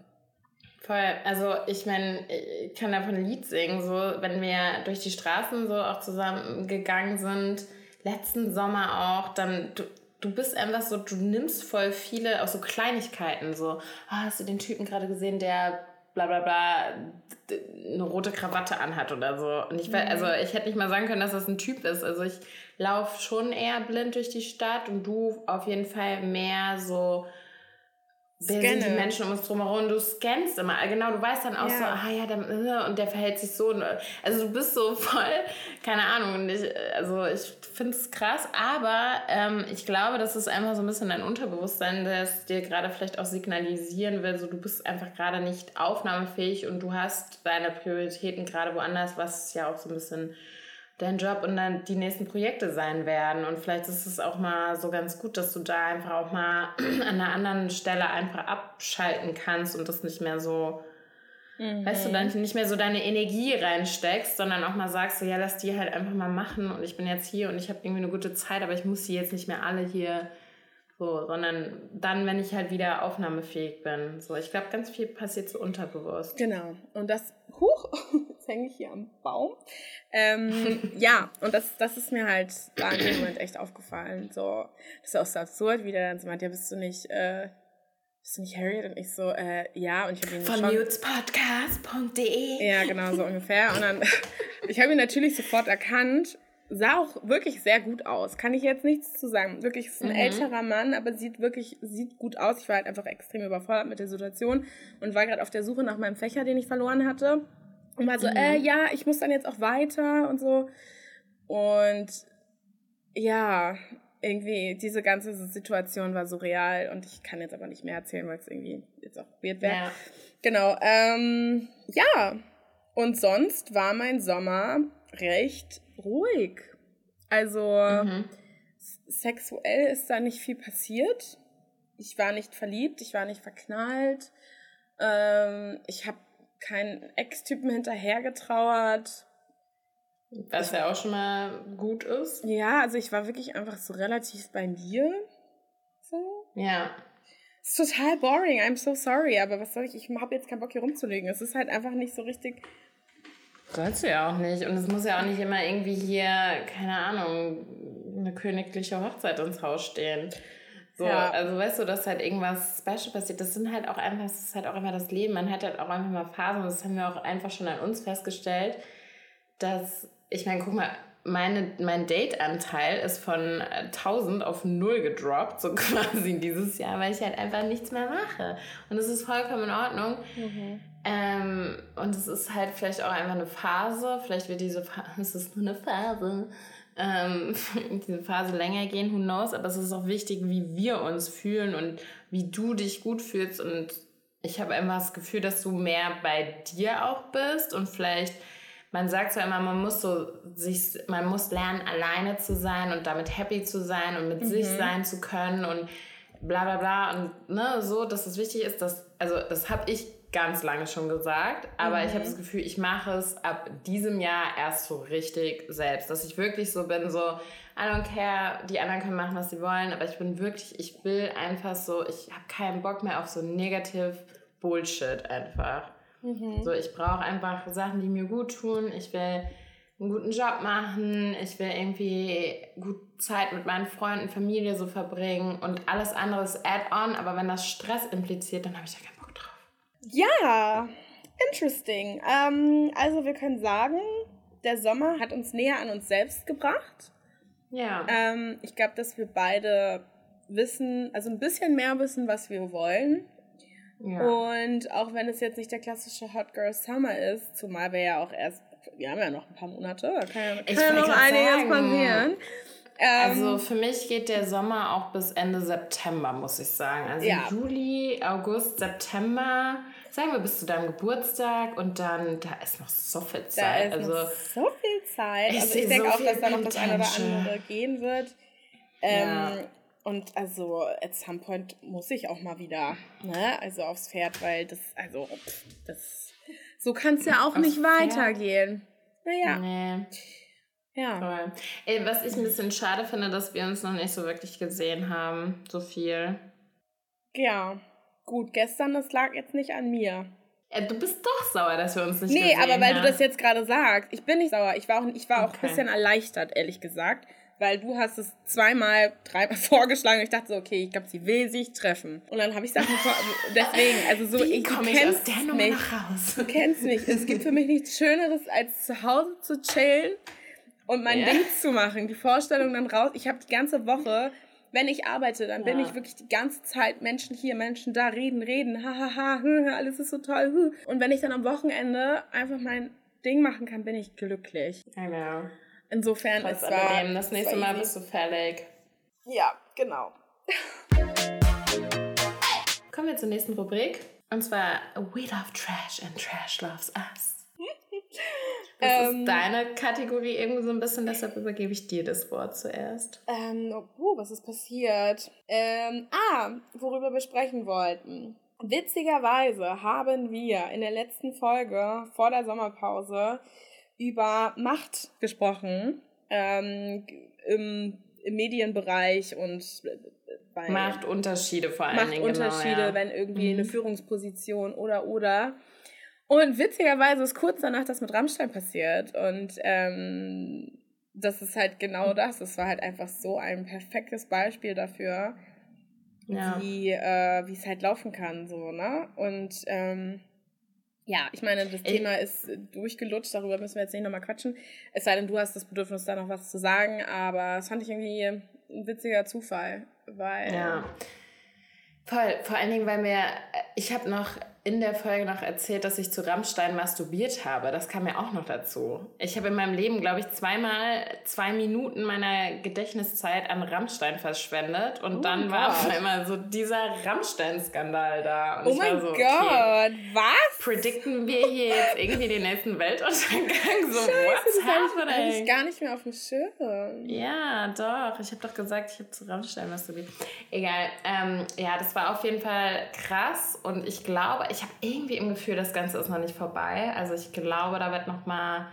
Voll, also ich meine, ich kann davon ein Lied singen, so, wenn wir durch die Straßen so auch zusammen gegangen sind, letzten Sommer auch, dann... Du, Du bist einfach so, du nimmst voll viele, auch so Kleinigkeiten, so, oh, hast du den Typen gerade gesehen, der bla bla bla eine rote Krawatte anhat oder so. Und ich war, also ich hätte nicht mal sagen können, dass das ein Typ ist. Also ich laufe schon eher blind durch die Stadt und du auf jeden Fall mehr so, wer sind die Menschen um uns drumherum? Du scannst immer, genau, du weißt dann auch ja. so, ah ja, der, und der verhält sich so. Also du bist so voll, keine Ahnung, ich, also ich finde es krass, aber ähm, ich glaube, das ist einfach so ein bisschen dein Unterbewusstsein, das dir gerade vielleicht auch signalisieren will, so du bist einfach gerade nicht aufnahmefähig und du hast deine Prioritäten gerade woanders, was ja auch so ein bisschen dein Job und dann die nächsten Projekte sein werden. Und vielleicht ist es auch mal so ganz gut, dass du da einfach auch mal an einer anderen Stelle einfach abschalten kannst und das nicht mehr so, mhm. weißt du, dann nicht mehr so deine Energie reinsteckst, sondern auch mal sagst, so, ja, lass die halt einfach mal machen und ich bin jetzt hier und ich habe irgendwie eine gute Zeit, aber ich muss die jetzt nicht mehr alle hier so, sondern dann, wenn ich halt wieder aufnahmefähig bin. So, ich glaube, ganz viel passiert so unterbewusst. Genau. Und das, huch, jetzt hänge ich hier am Baum. Ähm, ja, und das, das ist mir halt da in dem Moment echt aufgefallen. So, das ist auch so absurd, wie der dann so meint, ja, bist du nicht, äh, bist du nicht Harriet? Und ich so, äh, ja. Und ich habe ihn von nudes podcast punkt de. Ja, genau, so ungefähr. Und dann, ich habe ihn natürlich sofort erkannt. Sah auch wirklich sehr gut aus. Kann ich jetzt nichts zu sagen. Wirklich, ist ein mhm. älterer Mann, aber sieht wirklich, sieht gut aus. Ich war halt einfach extrem überfordert mit der Situation und war gerade auf der Suche nach meinem Fächer, den ich verloren hatte. Und war so, mhm. äh, ja, ich muss dann jetzt auch weiter und so. Und ja, irgendwie diese ganze Situation war surreal und ich kann jetzt aber nicht mehr erzählen, weil es irgendwie jetzt auch weird wäre. Ja. Genau, ähm, ja. Und sonst war mein Sommer recht ruhig. Also mhm. sexuell ist da nicht viel passiert. Ich war nicht verliebt, ich war nicht verknallt. Ähm, ich habe keinen Ex-Typen hinterher getrauert. Was ja auch schon mal gut ist. Ja, also ich war wirklich einfach so relativ bei mir. So. Ja. Ist total boring, I'm so sorry, aber was soll ich, ich habe jetzt keinen Bock hier rumzulegen. Es ist halt einfach nicht so richtig... Sollst du ja auch nicht. Und es muss ja auch nicht immer irgendwie hier, keine Ahnung, eine königliche Hochzeit ins Haus stehen. So, ja. Also weißt du, dass halt irgendwas Special passiert. Das sind halt auch einfach, das ist halt auch immer das Leben. Man hat halt auch einfach mal Phasen. Das haben wir auch einfach schon an uns festgestellt, dass, ich meine, guck mal, meine, mein Date-Anteil ist von tausend auf null gedroppt, so quasi dieses Jahr, weil ich halt einfach nichts mehr mache. Und das ist vollkommen in Ordnung. Mhm. Ähm, und es ist halt vielleicht auch einfach eine Phase, vielleicht wird diese Phase, es ist nur eine Phase, ähm, diese Phase länger gehen, who knows, aber es ist auch wichtig, wie wir uns fühlen und wie du dich gut fühlst und ich habe immer das Gefühl, dass du mehr bei dir auch bist und vielleicht, man sagt zwar immer, man muss so sich, man muss lernen, alleine zu sein und damit happy zu sein und mit mhm. sich sein zu können und bla bla bla und ne, so, dass es wichtig ist, dass, also das habe ich ganz lange schon gesagt, aber mhm. ich habe das Gefühl, ich mache es ab diesem Jahr erst so richtig selbst, dass ich wirklich so bin, so I don't care, die anderen können machen, was sie wollen, aber ich bin wirklich, ich will einfach so, ich habe keinen Bock mehr auf so negative Bullshit einfach. Mhm. So, ich brauche einfach Sachen, die mir gut tun, ich will einen guten Job machen, ich will irgendwie gut Zeit mit meinen Freunden, Familie so verbringen und alles andere ist Add-on, aber wenn das Stress impliziert, dann habe ich da keinen Bock drauf. Ja, interesting. Ähm, also wir können sagen, der Sommer hat uns näher an uns selbst gebracht. Ja. Ähm, ich glaube, dass wir beide wissen, also ein bisschen mehr wissen, was wir wollen. Ja. Und auch wenn es jetzt nicht der klassische Hot Girl Summer ist, zumal wir ja auch erst Wir haben ja noch ein paar Monate, da kann ja, kann ja noch einiges passieren. Ähm, also für mich geht der Sommer auch bis Ende September, muss ich sagen. Also ja. Juli, August, September, sagen wir bis zu deinem Geburtstag und dann, da ist noch so viel Zeit. Da ist also, noch so viel Zeit. Ich, also ich denke so auch, dass da noch das eine oder andere gehen wird. Ähm, ja. Und also at some point muss ich auch mal wieder, ne, also aufs Pferd, weil das, also das... So kann es ja auch Ach, nicht weitergehen. Ja. Naja. Nee. Ja. Cool. Ey, was ich ein bisschen schade finde, dass wir uns noch nicht so wirklich gesehen haben. So viel. Ja. Gut, gestern, das lag jetzt nicht an mir. Ja, du bist doch sauer, dass wir uns nicht nee, gesehen haben. Nee, aber weil haben. Du das jetzt gerade sagst. Ich bin nicht sauer. Ich war auch, ich war okay. auch ein bisschen erleichtert, ehrlich gesagt. Weil du hast es zweimal, dreimal vorgeschlagen und ich dachte so, okay, ich glaube, sie will sich treffen. Und dann habe ich gesagt, deswegen, also so, Wie ich komme ich aus der Nummer nach raus. Du kennst mich. Es gibt für mich nichts Schöneres, als zu Hause zu chillen und mein yeah. Ding zu machen. Die Vorstellung dann raus. Ich habe die ganze Woche, wenn ich arbeite, dann ja. bin ich wirklich die ganze Zeit Menschen hier, Menschen da, reden, reden, hahaha, alles ist so toll. Und wenn ich dann am Wochenende einfach mein Ding machen kann, bin ich glücklich. I know. Insofern ist es war... Das nächste Mal bist du fällig. Ja, genau. Kommen wir zur nächsten Rubrik. Und zwar We Love Trash and Trash Loves Us. Das ähm, ist deine Kategorie irgendwie so ein bisschen, deshalb übergebe ich dir das Wort zuerst. Ähm, oh, was ist passiert? Ähm, ah, worüber wir sprechen wollten. Witzigerweise haben wir in der letzten Folge vor der Sommerpause über Macht gesprochen, ähm, im, im Medienbereich und bei Machtunterschiede vor allen Dingen. Machtunterschiede, genau, ja. wenn irgendwie mhm. eine Führungsposition oder, oder. Und witzigerweise ist kurz danach das mit Rammstein passiert und ähm, das ist halt genau das. Es war halt einfach so ein perfektes Beispiel dafür, ja. wie äh, wie es halt laufen kann, so, ne? Und ähm, ja, ich meine, das ich Thema ist durchgelutscht, darüber müssen wir jetzt nicht nochmal quatschen. Es sei denn, du hast das Bedürfnis, da noch was zu sagen, aber das fand ich irgendwie ein witziger Zufall, weil... Ja, voll. Vor allen Dingen, weil mir... Ich habe noch in der Folge noch erzählt, dass ich zu Rammstein masturbiert habe. Das kam ja auch noch dazu. Ich habe in meinem Leben, glaube ich, zweimal zwei Minuten meiner Gedächtniszeit an Rammstein verschwendet. Und oh dann war auf einmal so dieser Rammstein-Skandal da. Und oh ich mein war so, okay, Gott, was? Predikten wir hier jetzt irgendwie den nächsten Weltuntergang? So, Scheiße, what's happening? Das habe ich gar nicht mehr auf dem Schirm. Ja, doch. Ich habe doch gesagt, ich habe zu Rammstein masturbiert. Egal. Ähm, ja, das war auf jeden Fall krass. Und ich glaube, ich habe irgendwie im Gefühl, das Ganze ist noch nicht vorbei. Also ich glaube, da wird nochmal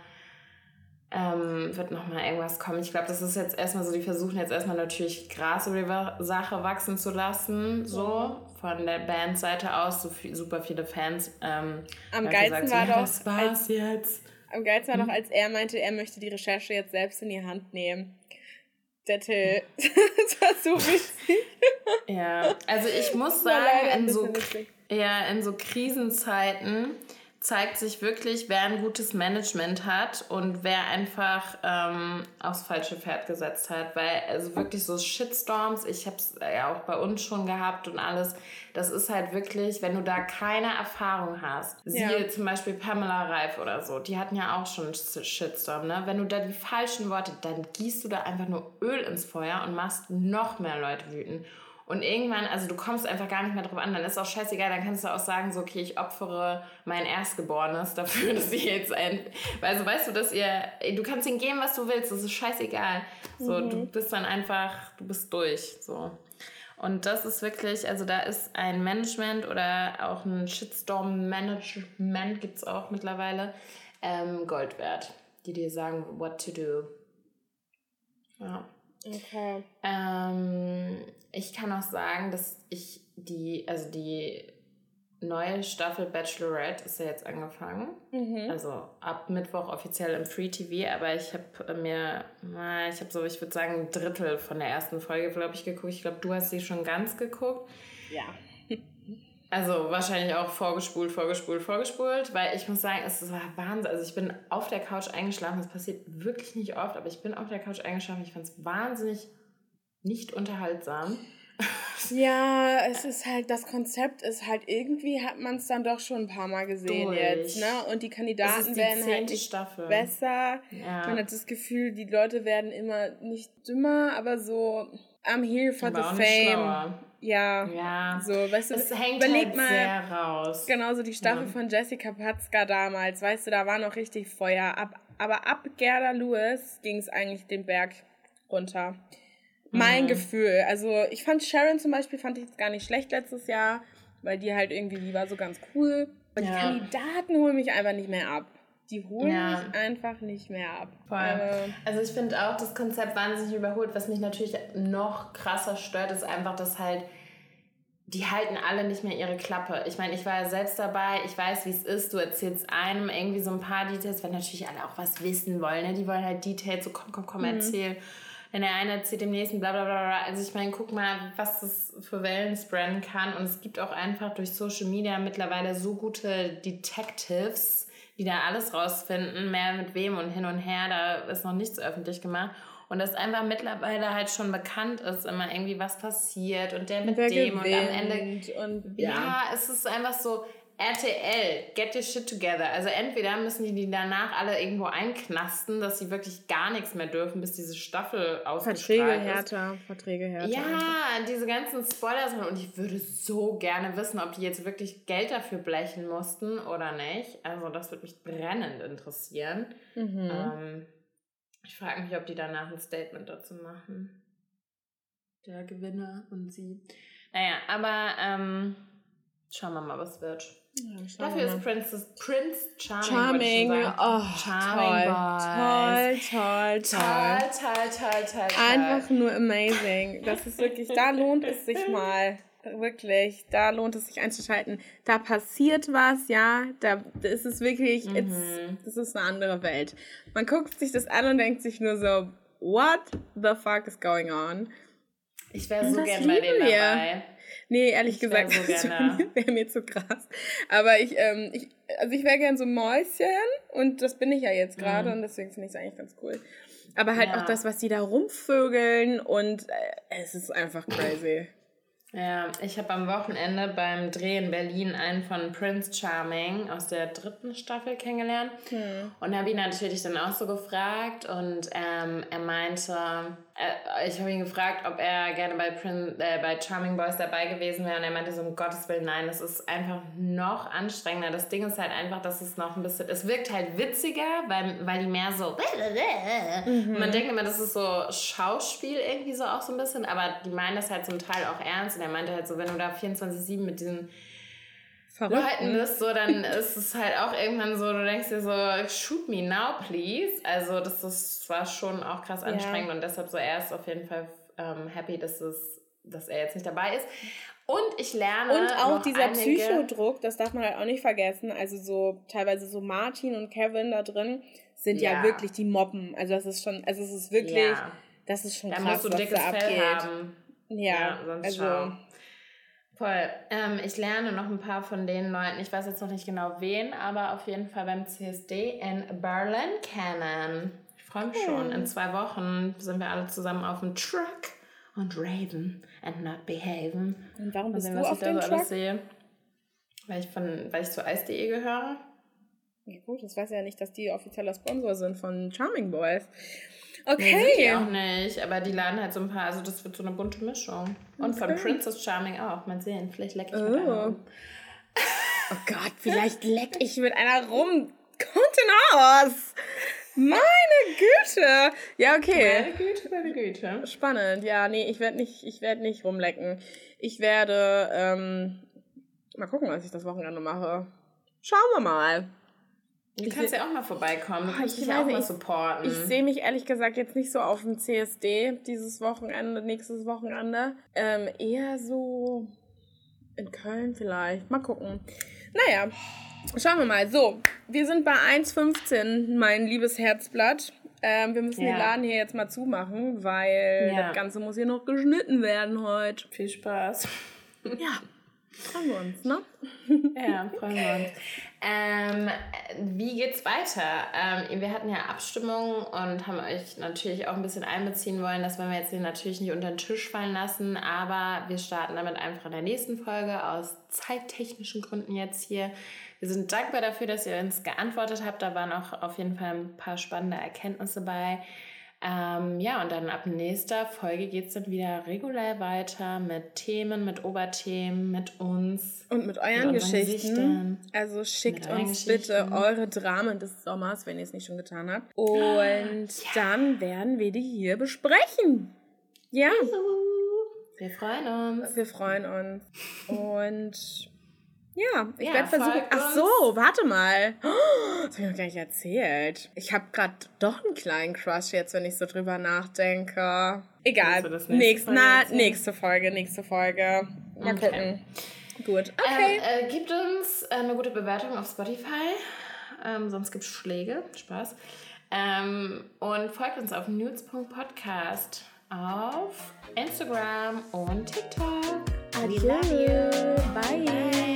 ähm, wird noch mal irgendwas kommen. Ich glaube, das ist jetzt erstmal so, die versuchen jetzt erstmal natürlich Gras über die Sache wachsen zu lassen. So, von der Bandseite aus, so viel, super viele Fans. Ähm, am geilsten war doch, was war's jetzt? Am geilsten war doch, als er meinte, er möchte die Recherche jetzt selbst in die Hand nehmen. Der Till. Das war so wichtig. Ja, also ich muss sagen, in so... Ja, in so Krisenzeiten zeigt sich wirklich, wer ein gutes Management hat und wer einfach ähm, aufs falsche Pferd gesetzt hat. Weil also wirklich so Shitstorms, ich habe es ja auch bei uns schon gehabt und alles, das ist halt wirklich, wenn du da keine Erfahrung hast, siehe ja. zum Beispiel Pamela Reif oder so, die hatten ja auch schon einen Shitstorm, ne? Wenn du da die falschen Worte, dann gießt du da einfach nur Öl ins Feuer und machst noch mehr Leute wütend. Und irgendwann, also du kommst einfach gar nicht mehr drauf an, dann ist auch scheißegal, dann kannst du auch sagen, so, okay, ich opfere mein Erstgeborenes dafür, dass ihr jetzt ein, also weißt du, dass ihr, du kannst ihnen geben, was du willst, das ist scheißegal. So, mhm. du bist dann einfach, du bist durch, so. Und das ist wirklich, also da ist ein Management oder auch ein Shitstorm-Management, gibt es auch mittlerweile, ähm, Gold wert, die dir sagen, what to do. Ja. Okay. Ähm, ich kann auch sagen, dass ich die, also die neue Staffel Bachelorette ist ja jetzt angefangen. Mhm. Also ab Mittwoch offiziell im Free T V, aber ich habe mir, na, ich habe so, ich würde sagen, ein Drittel von der ersten Folge, glaube ich, geguckt. Ich glaube, du hast sie schon ganz geguckt. Ja. Also wahrscheinlich auch vorgespult, vorgespult, vorgespult, weil ich muss sagen, es war Wahnsinn. Also ich bin auf der Couch eingeschlafen, das passiert wirklich nicht oft, aber ich bin auf der Couch eingeschlafen, ich fand es wahnsinnig nicht unterhaltsam. Ja, es ist halt, das Konzept ist halt, irgendwie hat man es dann doch schon ein paar Mal gesehen durch. Jetzt, ne? Und die Kandidaten die werden halt nicht Staffel. Besser. Ja. Man hat das Gefühl, die Leute werden immer nicht dümmer, aber so, I'm here for aber the fame. Schlauer. Ja, ja, so, weißt du, es hängt überleg halt mal, sehr raus. Genau, so die Staffel ja. von Jessica Patzka damals, weißt du, da war noch richtig Feuer. Ab, aber ab Gerda Lewis ging es eigentlich den Berg runter. Mein mhm. Gefühl, also ich fand Sharon zum Beispiel, fand ich jetzt gar nicht schlecht letztes Jahr, weil die halt irgendwie, die war so ganz cool. Und ja. die Kandidaten holen mich einfach nicht mehr ab. Die holen ja. mich einfach nicht mehr ab. Voll. Äh, also ich finde auch das Konzept wahnsinnig überholt. Was mich natürlich noch krasser stört, ist einfach, dass halt, die halten alle nicht mehr ihre Klappe. Ich meine, ich war ja selbst dabei, ich weiß, wie es ist. Du erzählst einem irgendwie so ein paar Details, weil natürlich alle auch was wissen wollen. Ne? Die wollen halt Details, so komm, komm, komm, mhm. erzähl. Wenn der eine erzählt dem nächsten, bla bla bla bla. Also ich meine, guck mal, was das für Wellen spreaden kann. Und es gibt auch einfach durch Social Media mittlerweile so gute Detectives, die da alles rausfinden, mehr mit wem und hin und her. Da ist noch nichts öffentlich gemacht. Und das einfach mittlerweile halt schon bekannt ist, immer irgendwie was passiert und der mit der dem und am Ende. Und, ja. ja, es ist einfach so, R T L, get your shit together. Also entweder müssen die die danach alle irgendwo einknasten, dass sie wirklich gar nichts mehr dürfen, bis diese Staffel ausgestrahlt Verträge härter, ist. Verträge härter. Ja, diese ganzen Spoilers. Und ich würde so gerne wissen, ob die jetzt wirklich Geld dafür blechen mussten oder nicht. Also das würde mich brennend interessieren. Mhm. Ähm, ich frage mich, ob die danach ein Statement dazu machen. Der Gewinner und sie. Naja, aber ähm, schauen wir mal, was wird. Ja, dafür ist Princess, Prince Charming. Charming, oh, Charming toll, toll, toll, toll, toll, toll, toll, toll. Einfach nur amazing. Das ist wirklich, da lohnt es sich mal. Wirklich, da lohnt es sich einzuschalten. Da passiert was, ja. Da ist es wirklich, mhm. it's, das ist eine andere Welt. Man guckt sich das an und denkt sich nur so, what the fuck is going on? Ich wäre so gern bei denen dabei. Nee, ehrlich ich gesagt, so das wäre mir zu krass. Aber ich, ähm, ich also ich wäre gern so ein Mäuschen und das bin ich ja jetzt gerade mhm. und deswegen finde ich es eigentlich ganz cool. Aber halt ja. auch das, was die da rumvögeln und äh, es ist einfach crazy. Ja, ich habe am Wochenende beim Dreh in Berlin einen von Prince Charming aus der dritten Staffel kennengelernt mhm. und habe ihn natürlich dann auch so gefragt und ähm, er meinte, äh, ich habe ihn gefragt, ob er gerne bei, Prin- äh, bei Charming Boys dabei gewesen wäre und er meinte so, um Gottes Willen, nein, das ist einfach noch anstrengender. Das Ding ist halt einfach, dass es noch ein bisschen, es wirkt halt witziger, weil, weil die mehr so mhm. man denkt immer, das ist so Schauspiel irgendwie so auch so ein bisschen, aber die meinen das halt zum Teil auch ernst. Und er meinte halt so, wenn du da vierundzwanzig sieben mit diesen Verrückten. Leuten bist, so, dann ist es halt auch irgendwann so, du denkst dir so, shoot me now, please. Also das, das war schon auch krass anstrengend ja. und deshalb so, er ist auf jeden Fall ähm, happy, dass, es, dass er jetzt nicht dabei ist. Und ich lerne und auch dieser einige... Psychodruck, das darf man halt auch nicht vergessen, also so teilweise so Martin und Kevin da drin sind ja, ja wirklich die Mobben. Also das ist schon, also es ist wirklich, ja. das ist schon da krass, musst du was dickes da abgeht. Fell haben. Ja, ja, sonst also schau. Voll. Ähm, ich lerne noch ein paar von den Leuten, ich weiß jetzt noch nicht genau wen, aber auf jeden Fall beim C S D in Berlin kennen. Ich freue mich okay. schon. In zwei Wochen sind wir alle zusammen auf dem Truck und raven and not behaven. Und warum bist und sehen, du was auf ich dem da so Truck? Alles sehe. Weil ich, von, weil ich zu ice punkt de gehöre. Ja gut, das weiß ja nicht, dass die offizieller Sponsor sind von Charming Boys. Okay. Nee, sind die auch nicht, aber die laden halt so ein paar, also das wird so eine bunte Mischung. Und okay. von Princess Charming auch, mal sehen, vielleicht leck ich oh. mit einer rum. Oh Gott, vielleicht leck ich mit einer rum. Kommt denn aus? Meine Güte! Ja, okay. Meine Güte, meine Güte. Spannend. Ja, nee, ich werde nicht, ich werd nicht rumlecken. Ich werde, ähm, mal gucken, was ich das Wochenende mache. Schauen wir mal. Du ich kannst se- ja auch mal vorbeikommen. Du kannst dich ja auch mal supporten. Ich, ich sehe mich ehrlich gesagt jetzt nicht so auf dem C S D dieses Wochenende, nächstes Wochenende. Ähm, eher so in Köln vielleicht. Mal gucken. Naja, schauen wir mal. So, wir sind bei eins Komma fünfzehn, mein liebes Herzblatt. Ähm, wir müssen ja. den Laden hier jetzt mal zumachen, weil ja. das Ganze muss hier noch geschnitten werden heute. Viel Spaß. Ja. Freuen wir uns, ne? Ja, freuen wir uns. Ähm, wie geht's weiter? Ähm, wir hatten ja Abstimmungen und haben euch natürlich auch ein bisschen einbeziehen wollen. Das wollen wir jetzt natürlich nicht unter den Tisch fallen lassen, aber wir starten damit einfach in der nächsten Folge aus zeittechnischen Gründen jetzt hier. Wir sind dankbar dafür, dass ihr uns geantwortet habt. Da waren auch auf jeden Fall ein paar spannende Erkenntnisse bei. Ähm, ja, und dann ab nächster Folge geht es dann wieder regulär weiter mit Themen, mit Oberthemen, mit uns. Und mit euren mit Geschichten. Gesichtern. Also schickt uns bitte eure Dramen des Sommers, wenn ihr es nicht schon getan habt. Und ja. dann werden wir die hier besprechen. Ja. Wir freuen uns. Wir freuen uns. Und ja, ich ja, werde versuchen. Ach so, warte mal. Oh, das habe ich noch gar nicht erzählt. Ich habe gerade doch einen kleinen Crush jetzt, wenn ich so drüber nachdenke. Egal. Nächste, nächste, Folge na, nächste Folge, nächste Folge. Mal okay. gucken. Gut, okay. Ähm, äh, gebt uns äh, eine gute Bewertung auf Spotify. Ähm, sonst gibt's Schläge. Spaß. Ähm, und folgt uns auf nudes Punkt podcast auf Instagram und TikTok. I love you. Bye. Bye.